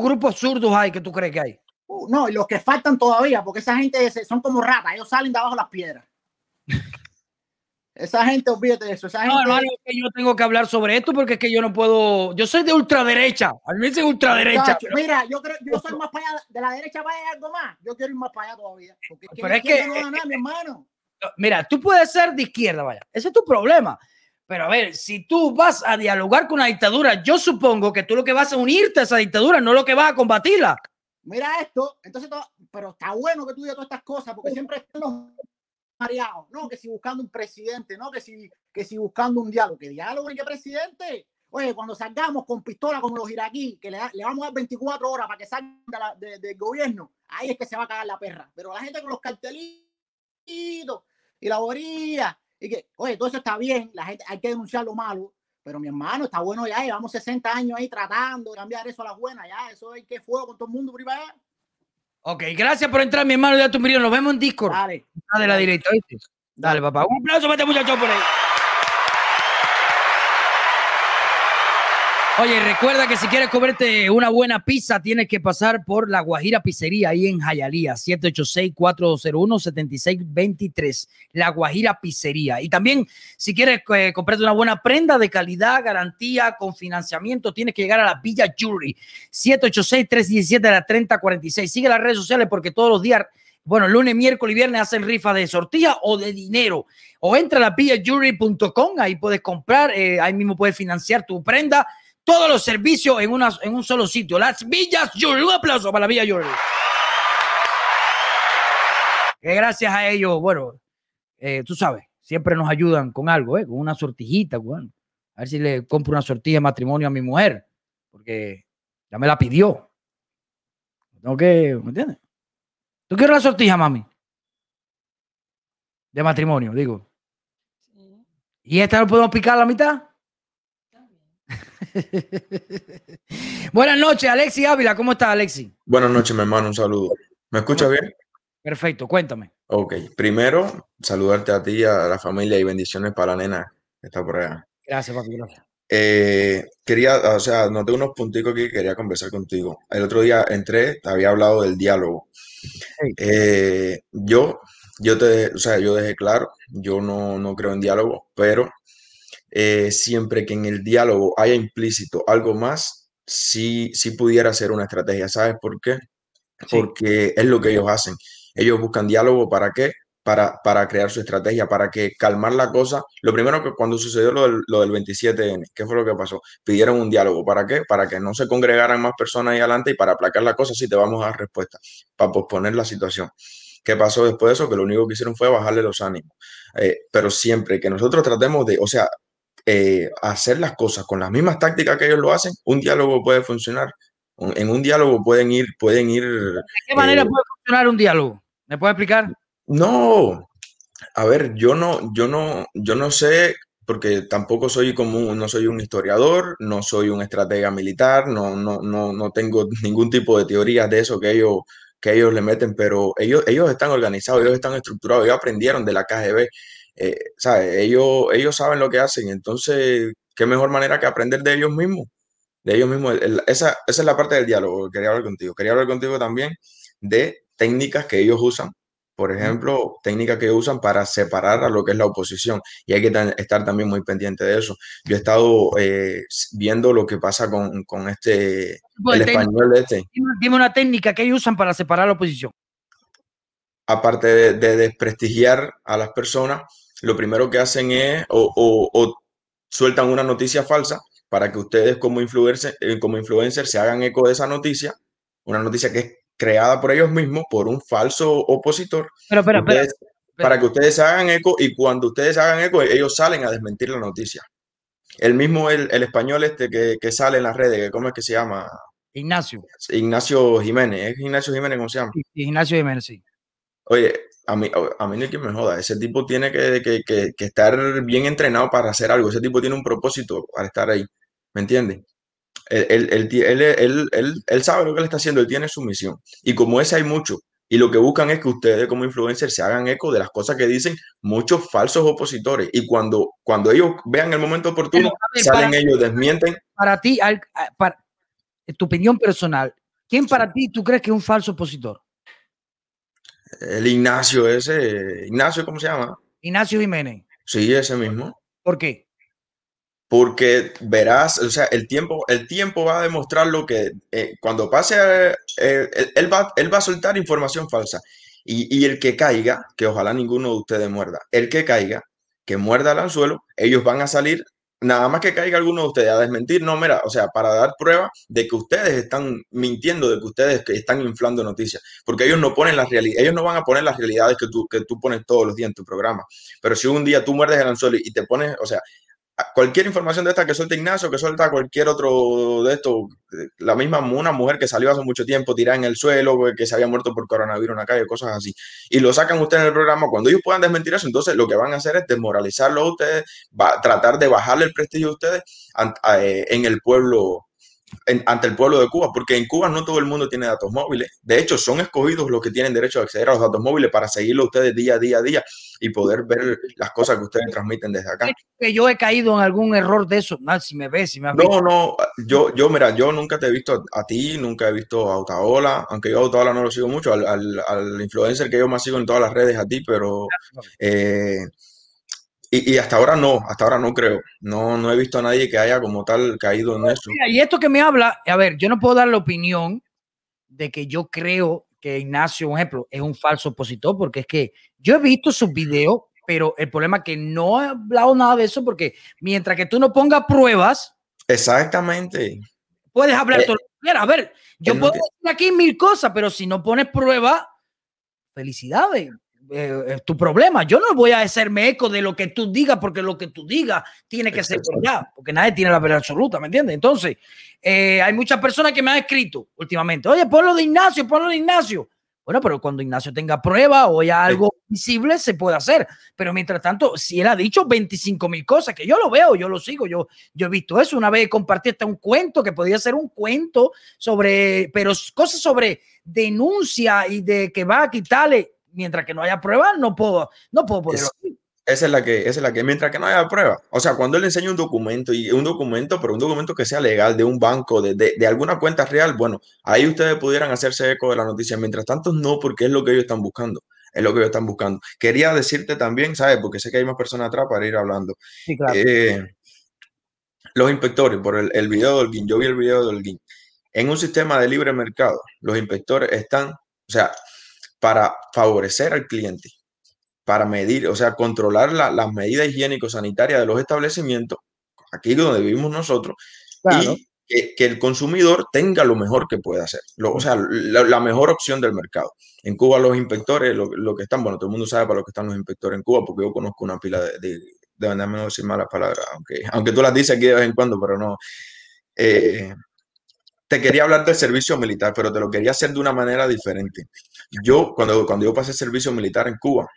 grupos zurdos hay que tú crees que hay? No, y los que faltan todavía, porque esa gente son como ratas. Ellos salen de abajo las piedras. Esa gente, olvídate de eso. Esa gente... No, es que yo tengo que hablar sobre esto porque es que yo no puedo. Yo soy de ultraderecha. A mí me dicen ultraderecha. No, pero... Mira, yo soy más para allá. De la derecha para allá algo más. Yo quiero ir más para allá todavía. Porque pero es que no va a ganar, mi hermano. Mira, tú puedes ser de izquierda, vaya. Ese es tu problema. Pero a ver, si tú vas a dialogar con una dictadura, yo supongo que tú lo que vas a unirte a esa dictadura, no lo que vas a combatirla. Mira esto. Entonces, pero está bueno que tú digas todas estas cosas porque siempre están los mareado, no, que si buscando un presidente, no, que si buscando un diálogo, que diálogo, ni que presidente, Oye, cuando salgamos con pistola como los iraquíes, que le vamos a dar 24 horas para que salgan del gobierno, ahí es que se va a cagar la perra. Pero la gente con los cartelitos y la borilla, y que, oye, todo eso está bien, la gente, hay que denunciar lo malo, pero mi hermano, está bueno ya, llevamos 60 años ahí tratando de cambiar eso a las buenas, ya, eso hay que fuego con todo el mundo por ahí para allá. Ok, gracias por entrar, mi hermano, ya tu millón, nos vemos en Discord. Dale. De la directa, ¿viste? Dale, papá. Un aplauso para este muchacho por ahí. Oye, recuerda que si quieres comerte una buena pizza, tienes que pasar por La Guajira Pizzería, ahí en Hialeah, 786-401-7623, La Guajira Pizzería. Y también, si quieres comprarte una buena prenda de calidad, garantía, con financiamiento, tienes que llegar a Las Villas Jewelry, 786-317-3046. Sigue las redes sociales porque todos los días... Bueno, lunes, miércoles y viernes hacen rifas de sortija o de dinero. O entra a lavillajury.com, ahí puedes comprar, ahí mismo puedes financiar tu prenda, todos los servicios en un solo sitio. Las Villas Jewelry. Un aplauso para la Villa Jewelry. Que gracias a ellos, bueno, tú sabes, siempre nos ayudan con algo, con una sortijita. Bueno. A ver si le compro una sortija de matrimonio a mi mujer, porque ya me la pidió. Tengo que, ¿me entiendes? ¿Tú quieres la sortija, mami? De matrimonio, digo. Sí. ¿Y esta no podemos picar a la mitad? Sí. Buenas noches, Alexi Ávila. ¿Cómo estás, Alexi? Buenas noches, mi hermano. Un saludo. ¿Me escuchas bien? Perfecto, cuéntame. Ok. Primero, saludarte a ti, a la familia y bendiciones para la nena que está por allá. Gracias, papi. Gracias. Quería, o sea, noté unos punticos aquí que quería conversar contigo. El otro día entré, te había hablado del diálogo. Yo dejé claro, yo no creo en diálogo, pero siempre que en el diálogo haya implícito algo más, sí pudiera ser una estrategia. ¿Sabes por qué? Sí. Porque es lo que ellos hacen. Ellos buscan diálogo, ¿para qué? Para crear su estrategia, para que calmar la cosa. Lo primero que cuando sucedió lo del 27N, ¿qué fue lo que pasó? Pidieron un diálogo. ¿Para qué? Para que no se congregaran más personas ahí adelante y para aplacar la cosa, si te vamos a dar respuesta, para posponer la situación. ¿Qué pasó después de eso? Que lo único que hicieron fue bajarle los ánimos. Pero siempre que nosotros tratemos de, hacer las cosas con las mismas tácticas que ellos lo hacen, un diálogo puede funcionar. En un diálogo pueden ir. ¿De qué manera puede funcionar un diálogo? ¿Me puede explicar? No, a ver, yo no sé, porque tampoco soy no soy un historiador, no soy un estratega militar, no tengo ningún tipo de teoría de eso que ellos le meten, pero ellos están organizados, ellos están estructurados, ellos aprendieron de la KGB, ¿sabes? Ellos saben lo que hacen, entonces, ¿qué mejor manera que aprender de ellos mismos? Esa es la parte del diálogo que quería hablar contigo. Quería hablar contigo también de técnicas que ellos usan. Por ejemplo, técnicas que usan para separar a lo que es la oposición. Y hay que estar también muy pendiente de eso. Yo he estado viendo lo que pasa con este, el español este. Dime una técnica que ellos usan para separar a la oposición. Aparte de desprestigiar a las personas, lo primero que hacen es o sueltan una noticia falsa para que ustedes como influencers se hagan eco de esa noticia. Una noticia que es creada por ellos mismos, por un falso opositor, pero para que ustedes hagan eco, y cuando ustedes hagan eco, ellos salen a desmentir la noticia. El mismo, el español este que sale en las redes, ¿cómo es que se llama? Ignacio Jiménez. ¿Es Ignacio Jiménez cómo se llama? Sí, Ignacio Jiménez, sí. Oye, a mí no hay quien me joda. Ese tipo tiene que estar bien entrenado para hacer algo. Ese tipo tiene un propósito para estar ahí, ¿me entiendes? Él sabe lo que le está haciendo, él tiene su misión, y como esa hay mucho, y lo que buscan es que ustedes como influencers se hagan eco de las cosas que dicen muchos falsos opositores, y cuando ellos vean el momento oportuno, salen ellos, desmienten. Para ti, para tu opinión personal, ¿quién para ti tú crees que es un falso opositor? El Ignacio ese, ¿cómo se llama? Ignacio Jiménez. Sí, ese mismo. ¿Por qué? Porque verás, o sea, el tiempo va a demostrar lo que cuando pase, él va a soltar información falsa. Y el que caiga, que ojalá ninguno de ustedes muerda, el que caiga, que muerda el anzuelo, ellos van a salir, nada más que caiga alguno de ustedes a desmentir. No, mira, o sea, para dar prueba de que ustedes están mintiendo, de que ustedes están inflando noticias, porque ellos no ponen las realidades, ellos no van a poner las realidades que tú pones todos los días en tu programa. Pero si un día tú muerdes el anzuelo y te pones, o sea, Cualquier información de esta que suelta Ignacio, que suelta cualquier otro de estos, la misma una mujer que salió hace mucho tiempo tirada en el suelo, que se había muerto por coronavirus en la calle, cosas así, y lo sacan ustedes en el programa, cuando ellos puedan desmentir eso, entonces lo que van a hacer es desmoralizarlo a ustedes, tratar de bajarle el prestigio a ustedes en el pueblo, ante el pueblo de Cuba, porque en Cuba no todo el mundo tiene datos móviles. De hecho, son escogidos los que tienen derecho a acceder a los datos móviles para seguirlo ustedes día a día y poder ver las cosas que ustedes transmiten desde acá. Que yo he caído en algún error de eso, ¿no? Si me ves, si me has visto. No, yo mira, yo nunca te he visto a ti, nunca he visto a Otaola, aunque yo a Otaola no lo sigo mucho, al influencer que yo más sigo en todas las redes a ti, pero... Y hasta ahora no creo. No he visto a nadie que haya como tal caído en eso. Mira, y esto que me habla, a ver, yo no puedo dar la opinión de que yo creo que Ignacio, por ejemplo, es un falso opositor, porque es que yo he visto sus videos, pero el problema es que no he hablado nada de eso, porque mientras que tú no pongas pruebas... Exactamente. Puedes hablar todo lo que quieras. A ver, yo puedo decir aquí 1000 cosas, pero si no pones pruebas, felicidades. Es tu problema. Yo no voy a hacerme eco de lo que tú digas, porque lo que tú digas tiene que ser verdad, porque nadie tiene la verdad absoluta, ¿me entiendes? Entonces, hay muchas personas que me han escrito últimamente, oye, ponlo de Ignacio. Bueno, pero cuando Ignacio tenga prueba o ya algo visible, se puede hacer. Pero mientras tanto, si él ha dicho 25,000 cosas, que yo lo veo, yo lo sigo, yo he visto eso. Una vez compartí hasta un cuento, que podía ser un cuento sobre, pero cosas sobre denuncia y de que va a quitarle. Mientras que no haya prueba, no puedo ponerlo. Esa es la que, mientras que no haya prueba. O sea, cuando él enseña un documento que sea legal, de un banco, de alguna cuenta real, bueno, ahí ustedes pudieran hacerse eco de la noticia. Mientras tanto, no, porque es lo que ellos están buscando. Quería decirte también, ¿sabes? Porque sé que hay más personas atrás para ir hablando. Sí, claro. Los inspectores, por el video del Guin, yo vi el video del Guin. En un sistema de libre mercado, los inspectores están, o sea, para favorecer al cliente, para medir, o sea, controlar las medidas higiénico-sanitarias de los establecimientos, aquí donde vivimos nosotros, claro. Y que el consumidor tenga lo mejor que pueda hacer, la mejor opción del mercado. En Cuba los inspectores, lo que están, bueno, todo el mundo sabe para lo que están los inspectores en Cuba, porque yo conozco una pila de no decir malas palabras, aunque tú las dices aquí de vez en cuando, pero no... Te quería hablar del servicio militar, pero te lo quería hacer de una manera diferente. Yo, cuando yo pasé servicio militar en Cuba,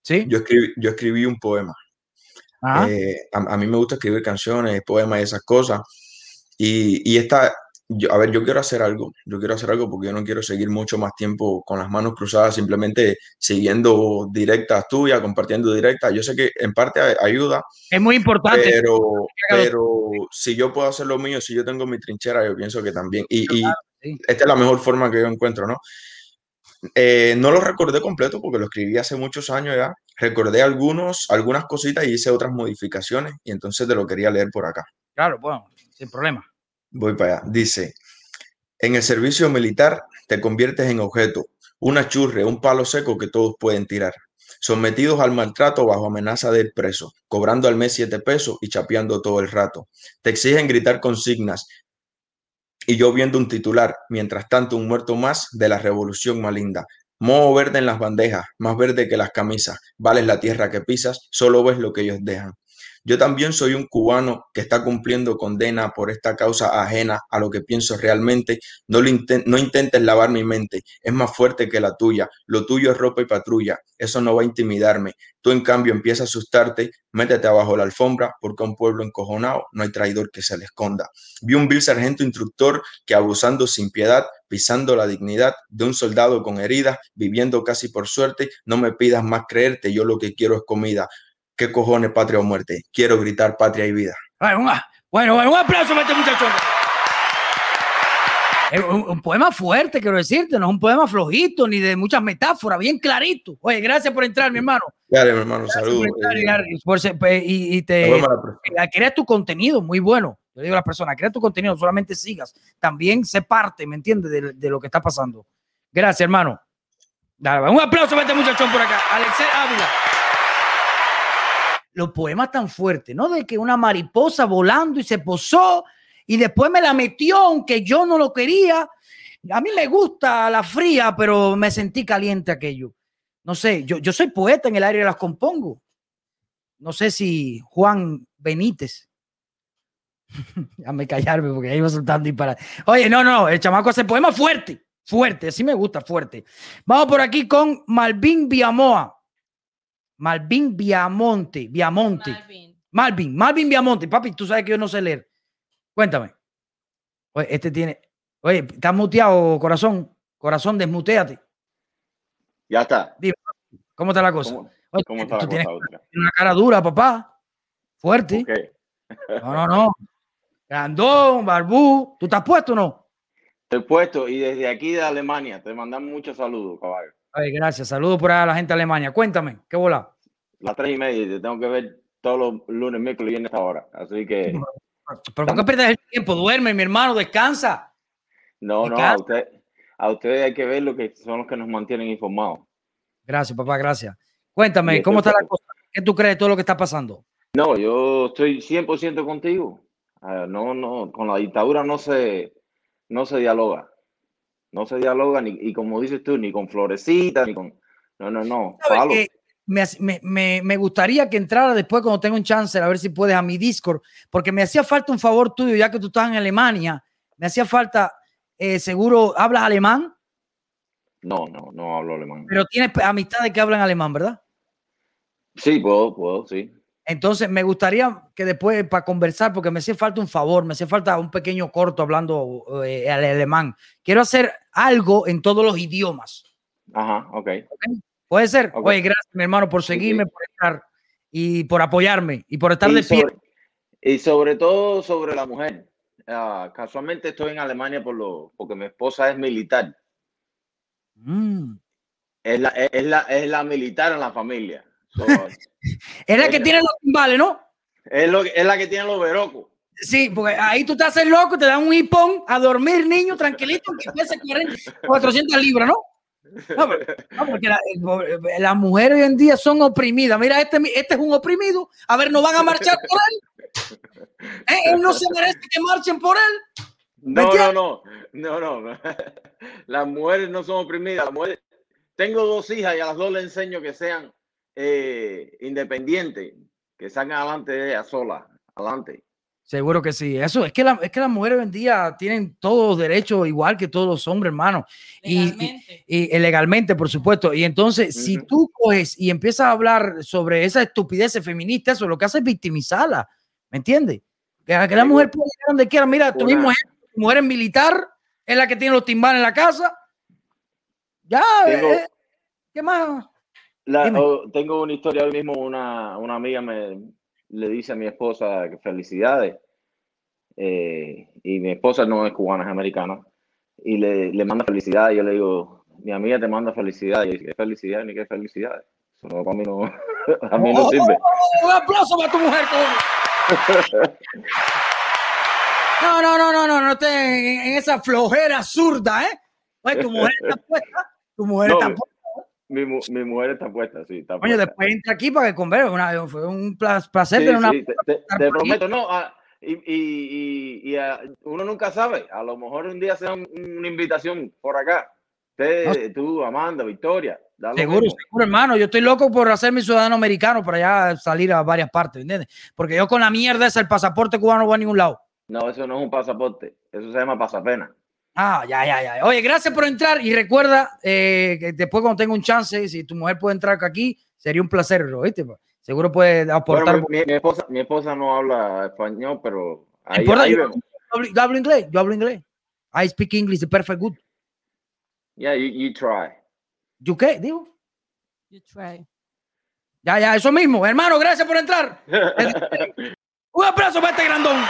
¿sí? yo escribí un poema. A mí me gusta escribir canciones, poemas y esas cosas. Yo quiero hacer algo. Yo quiero hacer algo porque yo no quiero seguir mucho más tiempo con las manos cruzadas, simplemente siguiendo directas tuyas, compartiendo directas. Yo sé que en parte ayuda. Es muy importante. Pero si yo puedo hacer lo mío, si yo tengo mi trinchera, yo pienso que también. Y esta es la mejor forma que yo encuentro, ¿no? No lo recordé completo porque lo escribí hace muchos años ya. Recordé algunas cositas y hice otras modificaciones y entonces te lo quería leer por acá. Claro, bueno, sin problema. Voy para allá. Dice, en el servicio militar te conviertes en objeto, una churre, un palo seco que todos pueden tirar, sometidos al maltrato bajo amenaza de ir preso, cobrando al mes 7 pesos y chapeando todo el rato. Te exigen gritar consignas y yo viendo un titular, mientras tanto un muerto más de la revolución malinda. Moho verde en las bandejas, más verde que las camisas, vales la tierra que pisas, solo ves lo que ellos dejan. Yo también soy un cubano que está cumpliendo condena por esta causa ajena a lo que pienso realmente. No intentes lavar mi mente, es más fuerte que la tuya. Lo tuyo es ropa y patrulla, eso no va a intimidarme. Tú, en cambio, empiezas a asustarte, métete abajo la alfombra, porque a un pueblo encojonado no hay traidor que se le esconda. Vi un vil sargento instructor que, abusando sin piedad, pisando la dignidad de un soldado con heridas, viviendo casi por suerte, no me pidas más creerte, yo lo que quiero es comida. ¿Qué cojones, patria o muerte? Quiero gritar patria y vida. Bueno, un aplauso para este muchacho. Es un poema fuerte, quiero decirte. No es un poema flojito, ni de muchas metáforas, bien clarito. Oye, gracias por entrar, mi hermano. Claro, mi hermano, saludos. Crea tu contenido, muy bueno. Yo digo a las personas, crea tu contenido, solamente sigas. También sé parte, ¿me entiendes? De lo que está pasando. Gracias, hermano. Dale, un aplauso para este muchachón por acá. Alexander López. Los poemas tan fuertes, ¿no? De que una mariposa volando y se posó y después me la metió, aunque yo no lo quería. A mí me gusta la fría, pero me sentí caliente aquello. No sé, yo soy poeta en el aire y las compongo. No sé si Juan Benítez Déjame callarme porque ya iba soltando disparates. Oye, no, el chamaco hace poema fuerte, así me gusta, fuerte. Vamos por aquí con Malvin Viamonte. Papi, tú sabes que yo no sé leer. Cuéntame. Oye, Oye, ¿estás muteado, corazón? Corazón, desmuteate. Ya está. Dime, ¿cómo está la cosa? ¿Cómo está la cosa? Una cara dura, papá. Fuerte. Okay. No. Grandón, barbú. ¿Tú estás puesto o no? Estoy puesto y desde aquí de Alemania te mandamos muchos saludos, caballo. Ay, gracias. Saludos por a la gente de Alemania. Cuéntame, ¿qué bola? 3:30 y te tengo que ver todos los lunes, miércoles y viernes a esta hora. Así que... ¿Pero por qué pierdes el tiempo? Duerme, mi hermano, descansa. No, a ustedes hay que ver lo que son los que nos mantienen informados. Gracias, papá, gracias. Cuéntame, ¿cómo está la cosa? ¿Qué tú crees de todo lo que está pasando? No, yo estoy 100% contigo. No, con la dictadura no se dialoga. No se dialoga, y como dices tú, ni con florecitas, ni con... No. Me gustaría que entrara después cuando tenga un chance, a ver si puedes, a mi Discord, porque me hacía falta un favor tuyo, ya que tú estás en Alemania. Me hacía falta... seguro, ¿hablas alemán? No hablo alemán. Pero tienes amistades que hablan alemán, ¿verdad? Sí, puedo, sí. Entonces, me gustaría que después, para conversar, porque me hacía falta un favor, me hacía falta un pequeño corto hablando alemán. Quiero hacer algo en todos los idiomas. Ajá, ok. ¿Puede ser? Okay. Oye, gracias, mi hermano, por seguirme, sí. Por estar y por apoyarme y por estar de pie. Y sobre todo sobre la mujer. Casualmente estoy en Alemania porque mi esposa es militar. Es la militar en la familia. Es la que tiene los timbales, ¿no? Es la que tiene los berocos. Sí, porque ahí tú te haces loco, te dan un hipón a dormir, niño, tranquilito, que pesa 400 libras, ¿no? No, porque las mujeres hoy en día son oprimidas. Mira, este es un oprimido. A ver, ¿no van a marchar por él? Él no se merece que marchen por él. No. Las mujeres no son oprimidas. Tengo dos hijas y a las dos les enseño que sean independientes, que salgan adelante de ellas solas, adelante. Seguro que sí. Eso es que las mujeres hoy en día tienen todos los derechos igual que todos los hombres, hermano. Legalmente. Y legalmente, por supuesto. Y entonces, si tú coges y empiezas a hablar sobre esa estupidez feminista, eso lo que hace es victimizarla. ¿Me entiendes? Que la mujer puede ir donde quiera. Mira, tu misma mujer es militar, es la que tiene los timbales en la casa. Ya, ¿qué más? Tengo una historia hoy mismo. Una amiga le dice a mi esposa que felicidades, y mi esposa no es cubana, es americana, y le manda felicidades, y yo le digo, mi amiga te manda felicidades, y dice, ¿qué felicidades? Ni qué felicidades, eso no, para mí no, a mí no sirve. Un aplauso para tu mujer, coño. No estés en esa flojera zurda, ¿eh? Oye, tu mujer está puesta, Mi mujer está puesta, sí. Está puesta. Oye, después entra aquí para que converse. Fue un placer. Sí, te prometo, no. Uno nunca sabe. A lo mejor un día sea una invitación por acá. Tú, Amanda, Victoria. Seguro, hermano. Yo estoy loco por hacer mi ciudadano americano para allá salir a varias partes, ¿entiendes? Porque yo con la mierda es el pasaporte cubano no voy a ningún lado. No, eso no es un pasaporte. Eso se llama pasapena. Ya. Oye, gracias por entrar y recuerda que después cuando tenga un chance, si tu mujer puede entrar aquí, sería un placer, ¿oíste? Seguro puede aportar. Bueno, mi esposa no habla español, pero... Yo hablo inglés, I speak English, the perfect good. Yeah, you try. ¿You qué? Digo. You try. Ya, eso mismo. Hermano, gracias por entrar. Un aplauso para este grandón.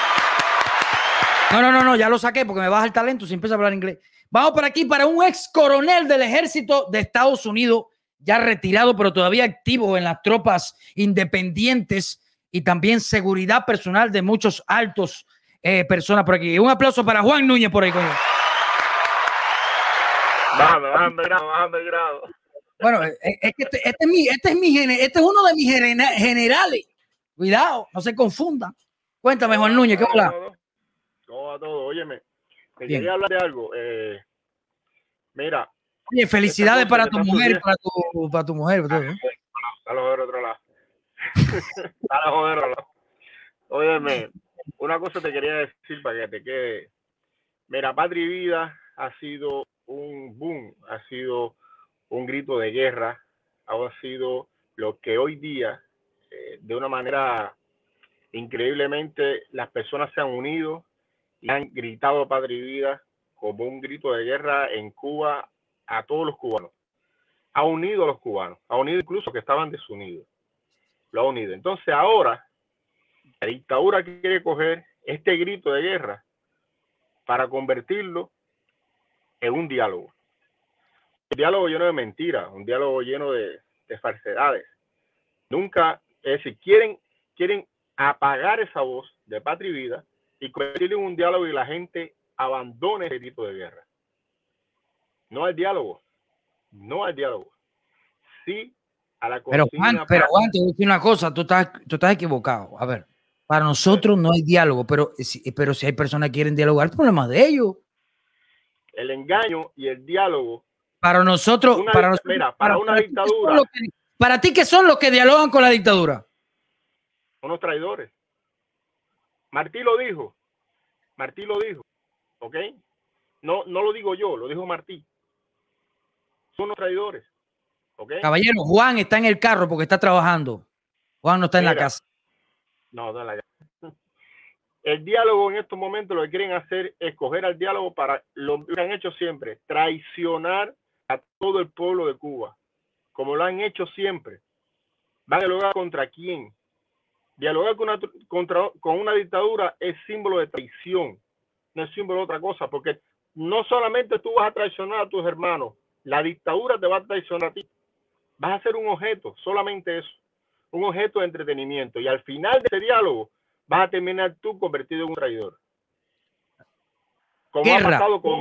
No, ya lo saqué porque me baja el talento si empieza a hablar inglés. Vamos por aquí para un ex coronel del ejército de Estados Unidos, ya retirado, pero todavía activo en las tropas independientes y también seguridad personal de muchos altos personas por aquí. Un aplauso para Juan Núñez por ahí, coño. Vamos, grado. Bueno, es que este es uno de mis generales. Cuidado, no se confundan. Cuéntame, Juan Núñez, ¿qué hola? No, a todo, óyeme, te quería hablar de algo. Mira. Oye, felicidades para tu mujer, para tu mujer. A los de otro lado. Óyeme, Una cosa te quería decir para que te quede. Mira, Patri Vida ha sido un boom, ha sido un grito de guerra, ha sido lo que hoy día, de una manera increíblemente, las personas se han unido y han gritado Patri Vida como un grito de guerra en Cuba a todos los cubanos. Ha unido a los cubanos, ha unido incluso que estaban desunidos. Lo ha unido. Entonces ahora la dictadura quiere coger este grito de guerra para convertirlo en un diálogo. Un diálogo lleno de mentiras, un diálogo lleno de falsedades. Nunca, es decir, quieren apagar esa voz de Patri Vida y convertirlo en un diálogo y la gente abandone ese grito de guerra. No hay diálogo. No hay diálogo. Sí a la consigna. Pero Juan, te voy a decir una cosa, tú estás equivocado. A ver, para nosotros no hay diálogo, pero si hay personas que quieren dialogar, el problema es de ellos. El engaño y el diálogo. Para nosotros, para una dictadura. Para ti, ¿qué son los que dialogan con la dictadura? Unos traidores. Martí lo dijo. ¿Ok? No lo digo yo, lo dijo Martí. Son unos traidores. ¿Okay? Caballero, Juan está en el carro porque está trabajando. Juan no está en la casa. No, está en la casa. El diálogo en estos momentos lo que quieren hacer es coger al diálogo para lo que han hecho siempre, traicionar a todo el pueblo de Cuba, como lo han hecho siempre. ¿Van a dialogar contra quién? Dialogar con una dictadura es símbolo de traición, no es símbolo de otra cosa, porque no solamente tú vas a traicionar a tus hermanos, la dictadura te va a traicionar a ti. Vas a ser un objeto, solamente eso, un objeto de entretenimiento. Y al final de ese diálogo vas a terminar tú convertido en un traidor. Como guerra, ha pasado con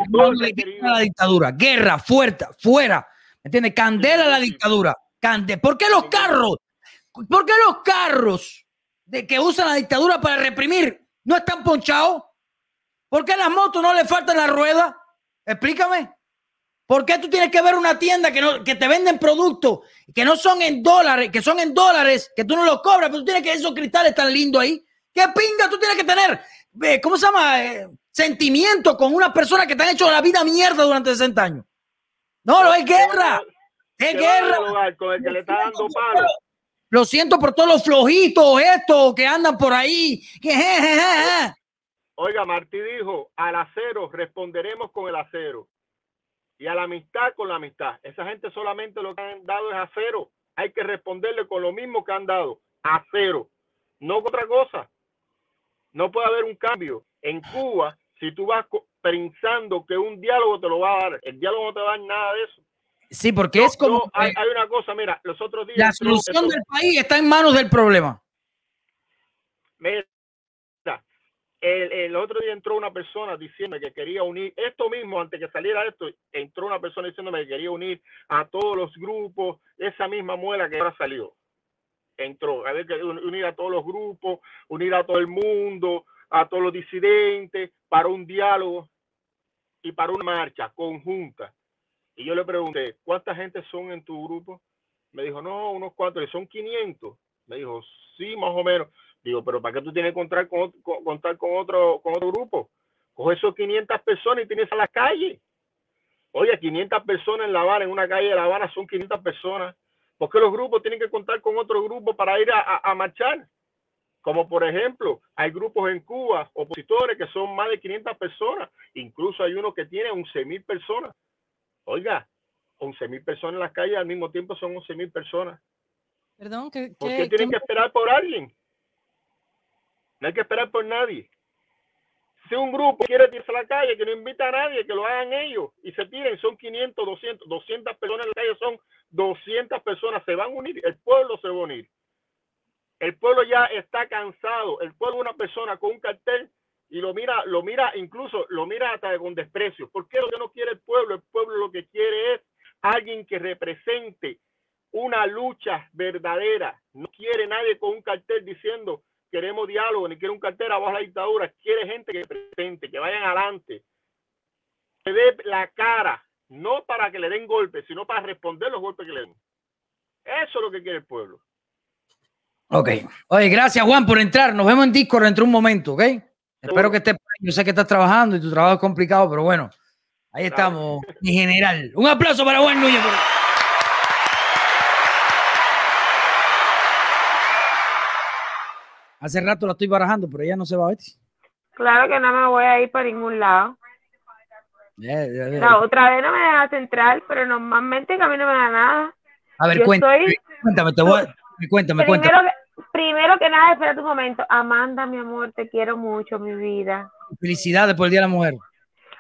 la dictadura, guerra, fuerte, fuera. ¿Me entiendes? Candela la dictadura. ¿Por qué los carros de que usan la dictadura para reprimir no están ponchados? ¿Por qué a las motos no le faltan las ruedas? Explícame. ¿Por qué tú tienes que ver una tienda que te venden productos que no son en dólares, que son en dólares, que tú no los cobras, pero tú tienes que esos cristales tan lindos ahí? ¿Qué pinga tú tienes que tener? ¿Cómo se llama? Sentimiento con una persona que te han hecho la vida mierda durante 60 años. No, es guerra. Es guerra. Con el que le está dando palo. Lo siento por todos los flojitos estos que andan por ahí. Oiga, Martí dijo, al acero responderemos con el acero. Y a la amistad con la amistad. Esa gente solamente lo que han dado es acero. Hay que responderle con lo mismo que han dado. Acero. No con otra cosa. No puede haber un cambio. En Cuba, si tú vas pensando que un diálogo te lo va a dar, el diálogo no te va a dar nada de eso. Sí, porque no, es como... No, hay una cosa, mira, los otros días... La solución del país está en manos del problema. Mira, el otro día entró una persona diciendo que quería unir, esto mismo, antes que saliera esto, entró una persona diciéndome que quería unir a todos los grupos, esa misma muela que ahora salió. Entró, a ver, unir a todos los grupos, unir a todo el mundo, a todos los disidentes, para un diálogo y para una marcha conjunta. Y yo le pregunté, ¿cuánta gente son en tu grupo? Me dijo, no, unos cuantos, y son 500. Me dijo, sí, más o menos. Digo, pero ¿para qué tú tienes que contar con otro grupo? Coge esos 500 personas y tienes a la calle. Oye, 500 personas en La Habana, en una calle de La Habana son 500 personas. ¿Por qué los grupos tienen que contar con otro grupo para ir a marchar? Como por ejemplo, hay grupos en Cuba, opositores, que son más de 500 personas. Incluso hay uno que tiene 11,000 personas. Oiga, 11,000 personas en las calles al mismo tiempo son 11,000 personas. Perdón, ¿por qué tienen que esperar por alguien? No hay que esperar por nadie. Si un grupo quiere tirarse a la calle, que no invita a nadie, que lo hagan ellos y se tiren, son 500, 200, 200 personas en la calle, son 200 personas, se van a unir, el pueblo se va a unir. El pueblo ya está cansado, el pueblo es una persona con un cartel y lo mira hasta con desprecio. ¿Por qué lo que no quiere el pueblo lo que quiere es alguien que represente una lucha verdadera? No quiere nadie con un cartel diciendo queremos diálogo, ni quiere un cartel abajo la dictadura, quiere gente que presente, que vayan adelante, que dé la cara, no para que le den golpes, sino para responder los golpes que le den. Eso es lo que quiere el pueblo. Ok. Oye, gracias, Juan, por entrar. Nos vemos en Discord dentro de un momento, ¿ok? Sí. Espero que estés. Yo sé que estás trabajando y tu trabajo es complicado, pero bueno, ahí estamos, mi general. Un aplauso para Juan Núñez. Por... Hace rato la estoy barajando, pero ella no se va a ver. Claro que no me voy a ir para ningún lado. Yeah. No, otra vez no me dejaste entrar, pero normalmente que a mí no me da nada. A ver, cuéntame. Primero que nada, espera tu momento. Amanda, mi amor, te quiero mucho, mi vida. Felicidades por el Día de la Mujer.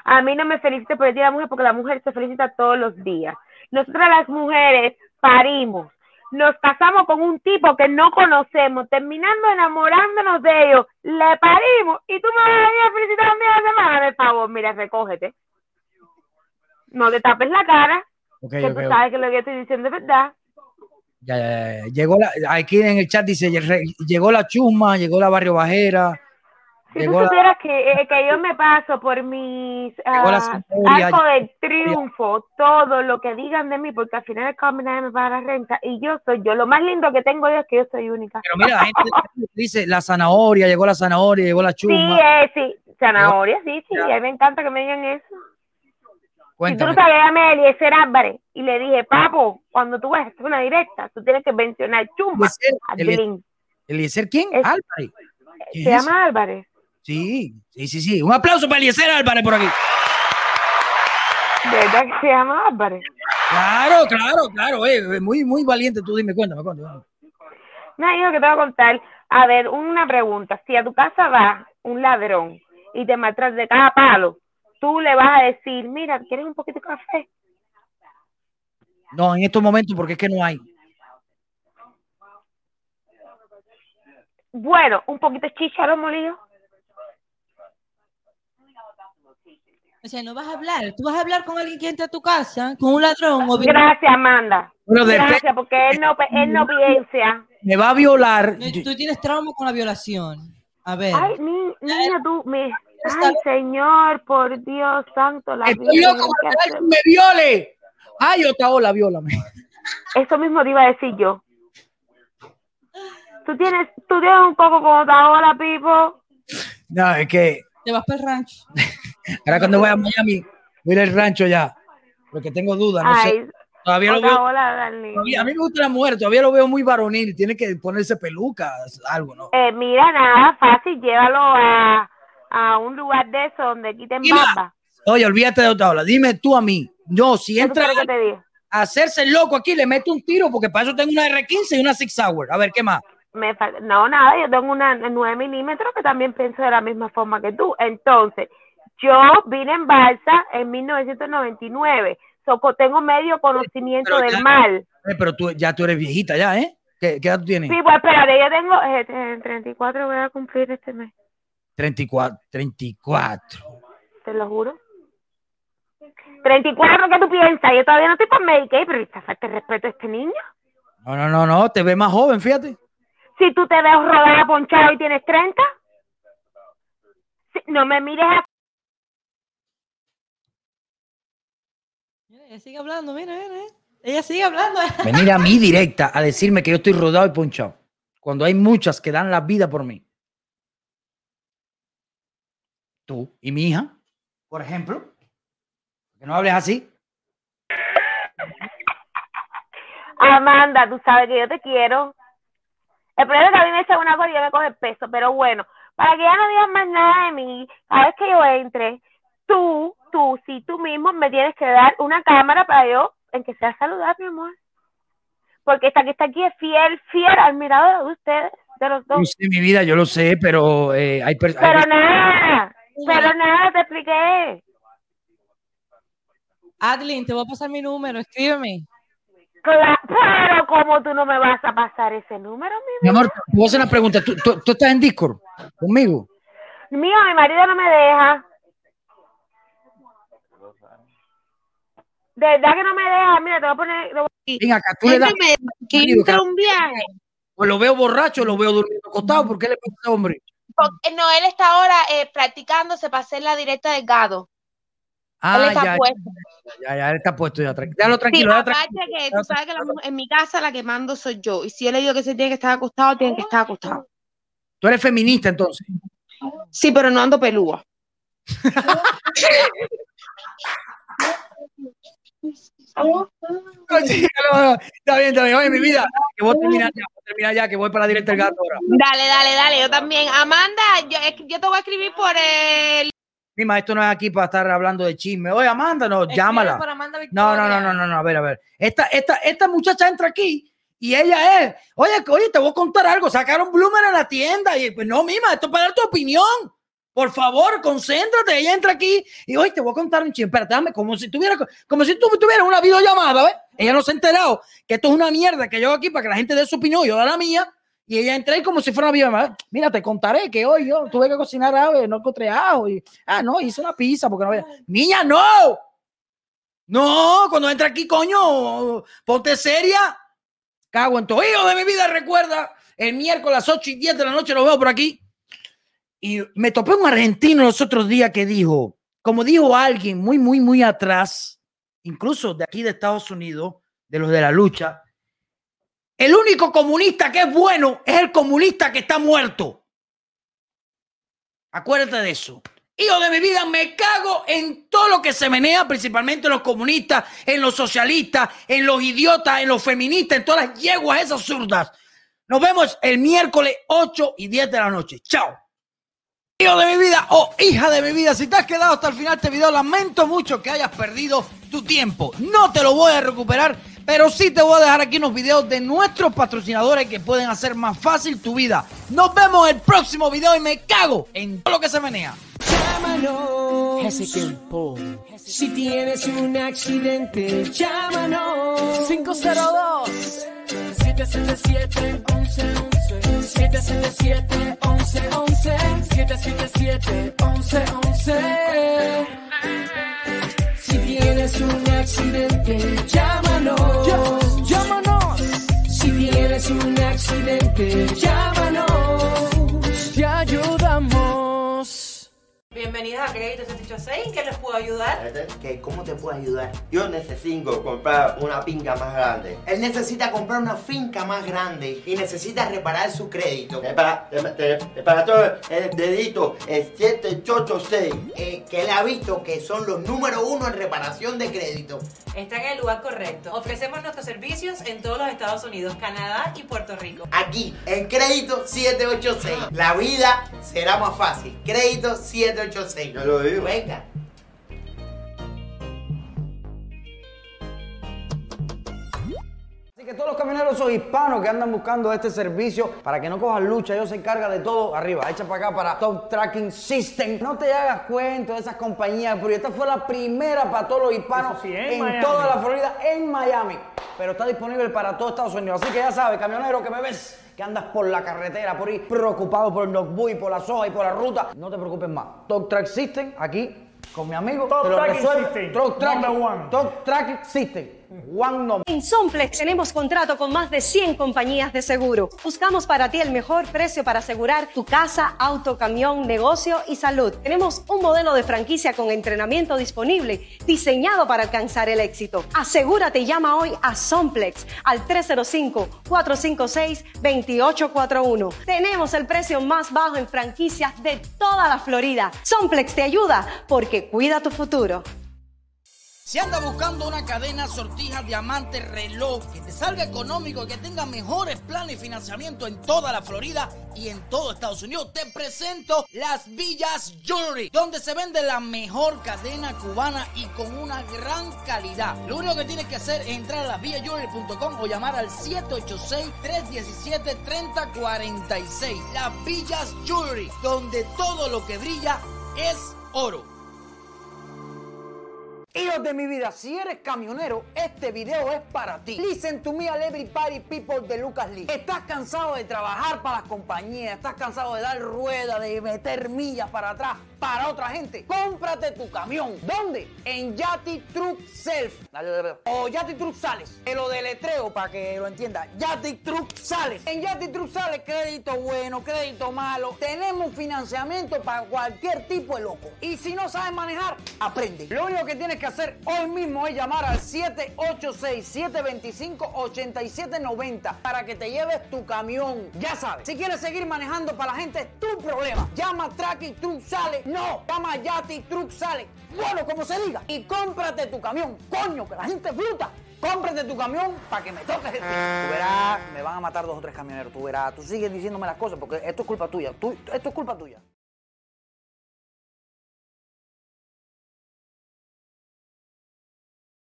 A mí no me felicites por el Día de la Mujer porque la mujer se felicita todos los días. Nosotras las mujeres parimos. Nos casamos con un tipo que no conocemos, terminando enamorándonos de ellos. Le parimos y tú me vas a venir a felicitar un día de la semana. Por favor, mira, recógete. No te tapes la cara. Okay, que tú sabes que lo que estoy diciendo es verdad. Ya. Llegó la, aquí en el chat dice, llegó la chusma, llegó la barrio bajera. Si tú supieras que yo me paso por mis arcos del triunfo, todo lo que digan de mí, porque al final el cambio nadie me paga la renta, y yo soy lo más lindo que tengo yo es que yo soy única. Pero mira, la gente dice la zanahoria, llegó la chusma. Sí, zanahoria, sí, a mí me encanta que me digan eso. Cuéntame. Si tú no sabes, llamé a Eliezer Álvarez y le dije, papo, cuando tú vas a hacer una directa, tú tienes que mencionar chumba. ¿Eliezer quién? Álvarez. ¿Se llama Álvarez? Sí. Un aplauso para Eliezer Álvarez por aquí. ¿De verdad que se llama Álvarez? Claro. Muy, muy valiente. Tú dime, cuéntame. No, hijo, que te voy a contar. A ver, una pregunta. Si a tu casa va un ladrón y te maltrata de cada palo, tú le vas a decir, mira, ¿quieres un poquito de café? No, en estos momentos, porque es que no hay. Bueno, un poquito de chícharo molido. O sea, no vas a hablar. Tú vas a hablar con alguien que entra a tu casa, con un ladrón. Obviamente. Gracias, Amanda. Bueno, gracias, porque él no piensa. Me va a violar. Tú tienes trauma con la violación. A ver. Ay, mira tú, mira. Ay, señor, por Dios santo. La estoy loco para que alguien me viole. Ay, Otaola, viólame. Eso mismo te iba a decir yo. Tú tienes un poco con Otaola, Pipo. No, es que... Te vas para el rancho. Ahora cuando voy a Miami, voy a ir al rancho ya. Porque tengo dudas, no sé. Todavía lo veo. Todavía, a mí me gusta la mujer, todavía lo veo muy varonil. Tiene que ponerse peluca, algo, ¿no? Mira, nada fácil, llévalo a un lugar de eso donde quiten bamba. Oye, olvídate de Otaola. Dime tú a mí. No, si entra a hacerse el loco aquí, le meto un tiro porque para eso tengo una R15 y una Six Hour. A ver, ¿qué más? No, nada, yo tengo una 9 milímetros que también pienso de la misma forma que tú. Entonces, yo vine en balsa en 1999. Tengo medio conocimiento del mal. Pero tú eres viejita ya, ¿eh? ¿Qué edad tú tienes? Sí, pues espérate, yo tengo 34, voy a cumplir este mes. 34. Te lo juro. 34, ¿qué tú piensas? Yo todavía no estoy con Medicaid, pero ¿viste? Falta respeto a este niño. No, te ves más joven, fíjate. Si tú te ves rodada, ponchado y tienes 30, si no me mires a... Ella sigue hablando, mira. Ella sigue hablando. Venir a mí directa a decirme que yo estoy rodado y ponchado, cuando hay muchas que dan la vida por mí. Tú y mi hija, por ejemplo. Que no hables así. Amanda, tú sabes que yo te quiero. El problema es que a mí me echa una cosa y yo me coge el peso, pero bueno, para que ya no digas más nada de mí, cada vez que yo entre, tú mismo me tienes que dar una cámara para yo, en que sea saludar, mi amor. Porque esta que está aquí es fiel admiradora de ustedes, de los dos. No sé, mi vida, yo lo sé, pero hay personas... Pero nada, te expliqué. Adeline, te voy a pasar mi número, escríbeme. Claro, ¿cómo tú no me vas a pasar ese número, mi amor? Te voy a hacer una pregunta. ¿Tú estás en Discord conmigo? Mío, mi marido no me deja. De verdad que no me deja. Mira, te voy a poner... Venga, acá, tú le das... Que entra un viaje. Pues lo veo borracho, lo veo durmiendo acostado. ¿Por qué le pasa a ese hombre? Porque Noel está ahora practicándose para hacer la directa de Gado. Ah, él está puesto. Ya, él está puesto. Ya, tranquilo. Sí, aparte que tú sabes que en mi casa la que mando soy yo. Y si yo le digo que se tiene que estar acostado, tiene que estar acostado. ¿Tú eres feminista entonces? Sí, pero no ando pelúa. Está bien. Oye, mi vida, que voy a terminar ya, que voy para la directa del gato ahora. Dale, yo también. Amanda, yo te voy a escribir por el... Mima, esto no es aquí para estar hablando de chisme. Oye, Amanda, no, llámala. No, a ver. Esta muchacha entra aquí y ella es... Oye, te voy a contar algo. Sacaron bloomer a la tienda y pues no, Mima, esto es para dar tu opinión. Por favor, concéntrate. Ella entra aquí y hoy te voy a contar un chisme. Espérate, dame, como si tú tuvieras una videollamada, ¿ves? Ella no se ha enterado que esto es una mierda que yo hago aquí para que la gente dé su opinión, yo da la mía. Y ella entré como si fuera una vida. Mira, te contaré que hoy yo tuve que cocinar ave, no encontré ajo. Y hice una pizza porque no había. ¡Niña, no! No, cuando entra aquí, coño, ponte seria. Cago en tu hijo de mi vida, recuerda. El miércoles a las 8:10 de la noche lo veo por aquí. Y me topé un argentino los otros días que dijo, como dijo alguien muy, muy, muy atrás, incluso de aquí de Estados Unidos, de los de la lucha, el único comunista que es bueno es el comunista que está muerto. Acuérdate de eso. Hijo de mi vida, me cago en todo lo que se menea, principalmente en los comunistas, en los socialistas, en los idiotas, en los feministas, en todas las yeguas esas zurdas. Nos vemos el miércoles 8:10 de la noche. Chao. Hijo de mi vida o hija de mi vida, si te has quedado hasta el final de este video, lamento mucho que hayas perdido tu tiempo. No te lo voy a recuperar. Pero sí te voy a dejar aquí unos videos de nuestros patrocinadores que pueden hacer más fácil tu vida. Nos vemos en el próximo video y me cago en todo lo que se menea. Llámanos, Hensley y Paul. Si tienes un accidente, llámanos. 502-777-1111. 777-1111. Si tienes un accidente, llámanos. Si tienes un accidente, llámanos. Te ayudamos. Bienvenidos a Crédito 786. ¿Qué les puedo ayudar? ¿Cómo te puedo ayudar? Yo necesito comprar una finca más grande. Él necesita comprar una finca más grande y necesita reparar su crédito. Para todo el dedito, el 786. Que él ha visto que son los número 1 en reparación de crédito. Está en el lugar correcto. Ofrecemos nuestros servicios en todos los Estados Unidos, Canadá y Puerto Rico. Aquí, en Crédito 786. La vida será más fácil. Crédito 786. Yo lo digo. Venga. Que todos los camioneros son hispanos que andan buscando este servicio para que no cojan lucha, ellos se encargan de todo arriba, echa para acá para Top Tracking System. No te hagas cuento de esas compañías, pero esta fue la primera para todos los hispanos en toda la Florida, en Miami, pero está disponible para todo Estados Unidos, así que ya sabes, camionero que me ves, que andas por la carretera, por ahí preocupado por el knockbuy, por la soja y por la ruta, no te preocupes más. Top Track System, aquí con mi amigo, te lo resuelve. Top Track System. En Somplex tenemos contrato con más de 100 compañías de seguro. Buscamos para ti el mejor precio para asegurar tu casa, auto, camión, negocio y salud. Tenemos un modelo de franquicia con entrenamiento disponible, diseñado para alcanzar el éxito. Asegúrate y llama hoy a Somplex al 305-456-2841. Tenemos el precio más bajo en franquicias de toda la Florida. Somplex te ayuda porque cuida tu futuro. Si andas buscando una cadena, sortija, diamante, reloj, que te salga económico y que tenga mejores planes y financiamiento en toda la Florida y en todo Estados Unidos, te presento Las Villas Jewelry, donde se vende la mejor cadena cubana y con una gran calidad. Lo único que tienes que hacer es entrar a lasvillasjewelry.com o llamar al 786-317-3046. Las Villas Jewelry, donde todo lo que brilla es oro. Hijos de mi vida, si eres camionero, este video es para ti. Listen to me, everybody people de Lucas Lee. Estás cansado de trabajar para las compañías, estás cansado de dar ruedas, de meter millas para atrás, para otra gente. Cómprate tu camión. ¿Dónde? En Yati Truck Sales. O Yati Truck Sales. Te lo deletreo para que lo entiendas. Yati Truck Sales. En Yati Truck Sales, crédito bueno, crédito malo. Tenemos financiamiento para cualquier tipo de loco. Y si no sabes manejar, aprende. Lo único que tienes que hacer hoy mismo es llamar al 786-725-8790 para que te lleves tu camión. Ya sabes, si quieres seguir manejando para la gente es tu problema. Llama a Traki Truck Sales. No, llama a Yati Truck Sales. Bueno, como se diga. Y cómprate tu camión. Coño, que la gente es bruta. Cómprate tu camión para que me toques el... Tú verás, me van a matar 2 o 3 camioneros. Tú verás, tú sigues diciéndome las cosas porque esto es culpa tuya. Esto es culpa tuya.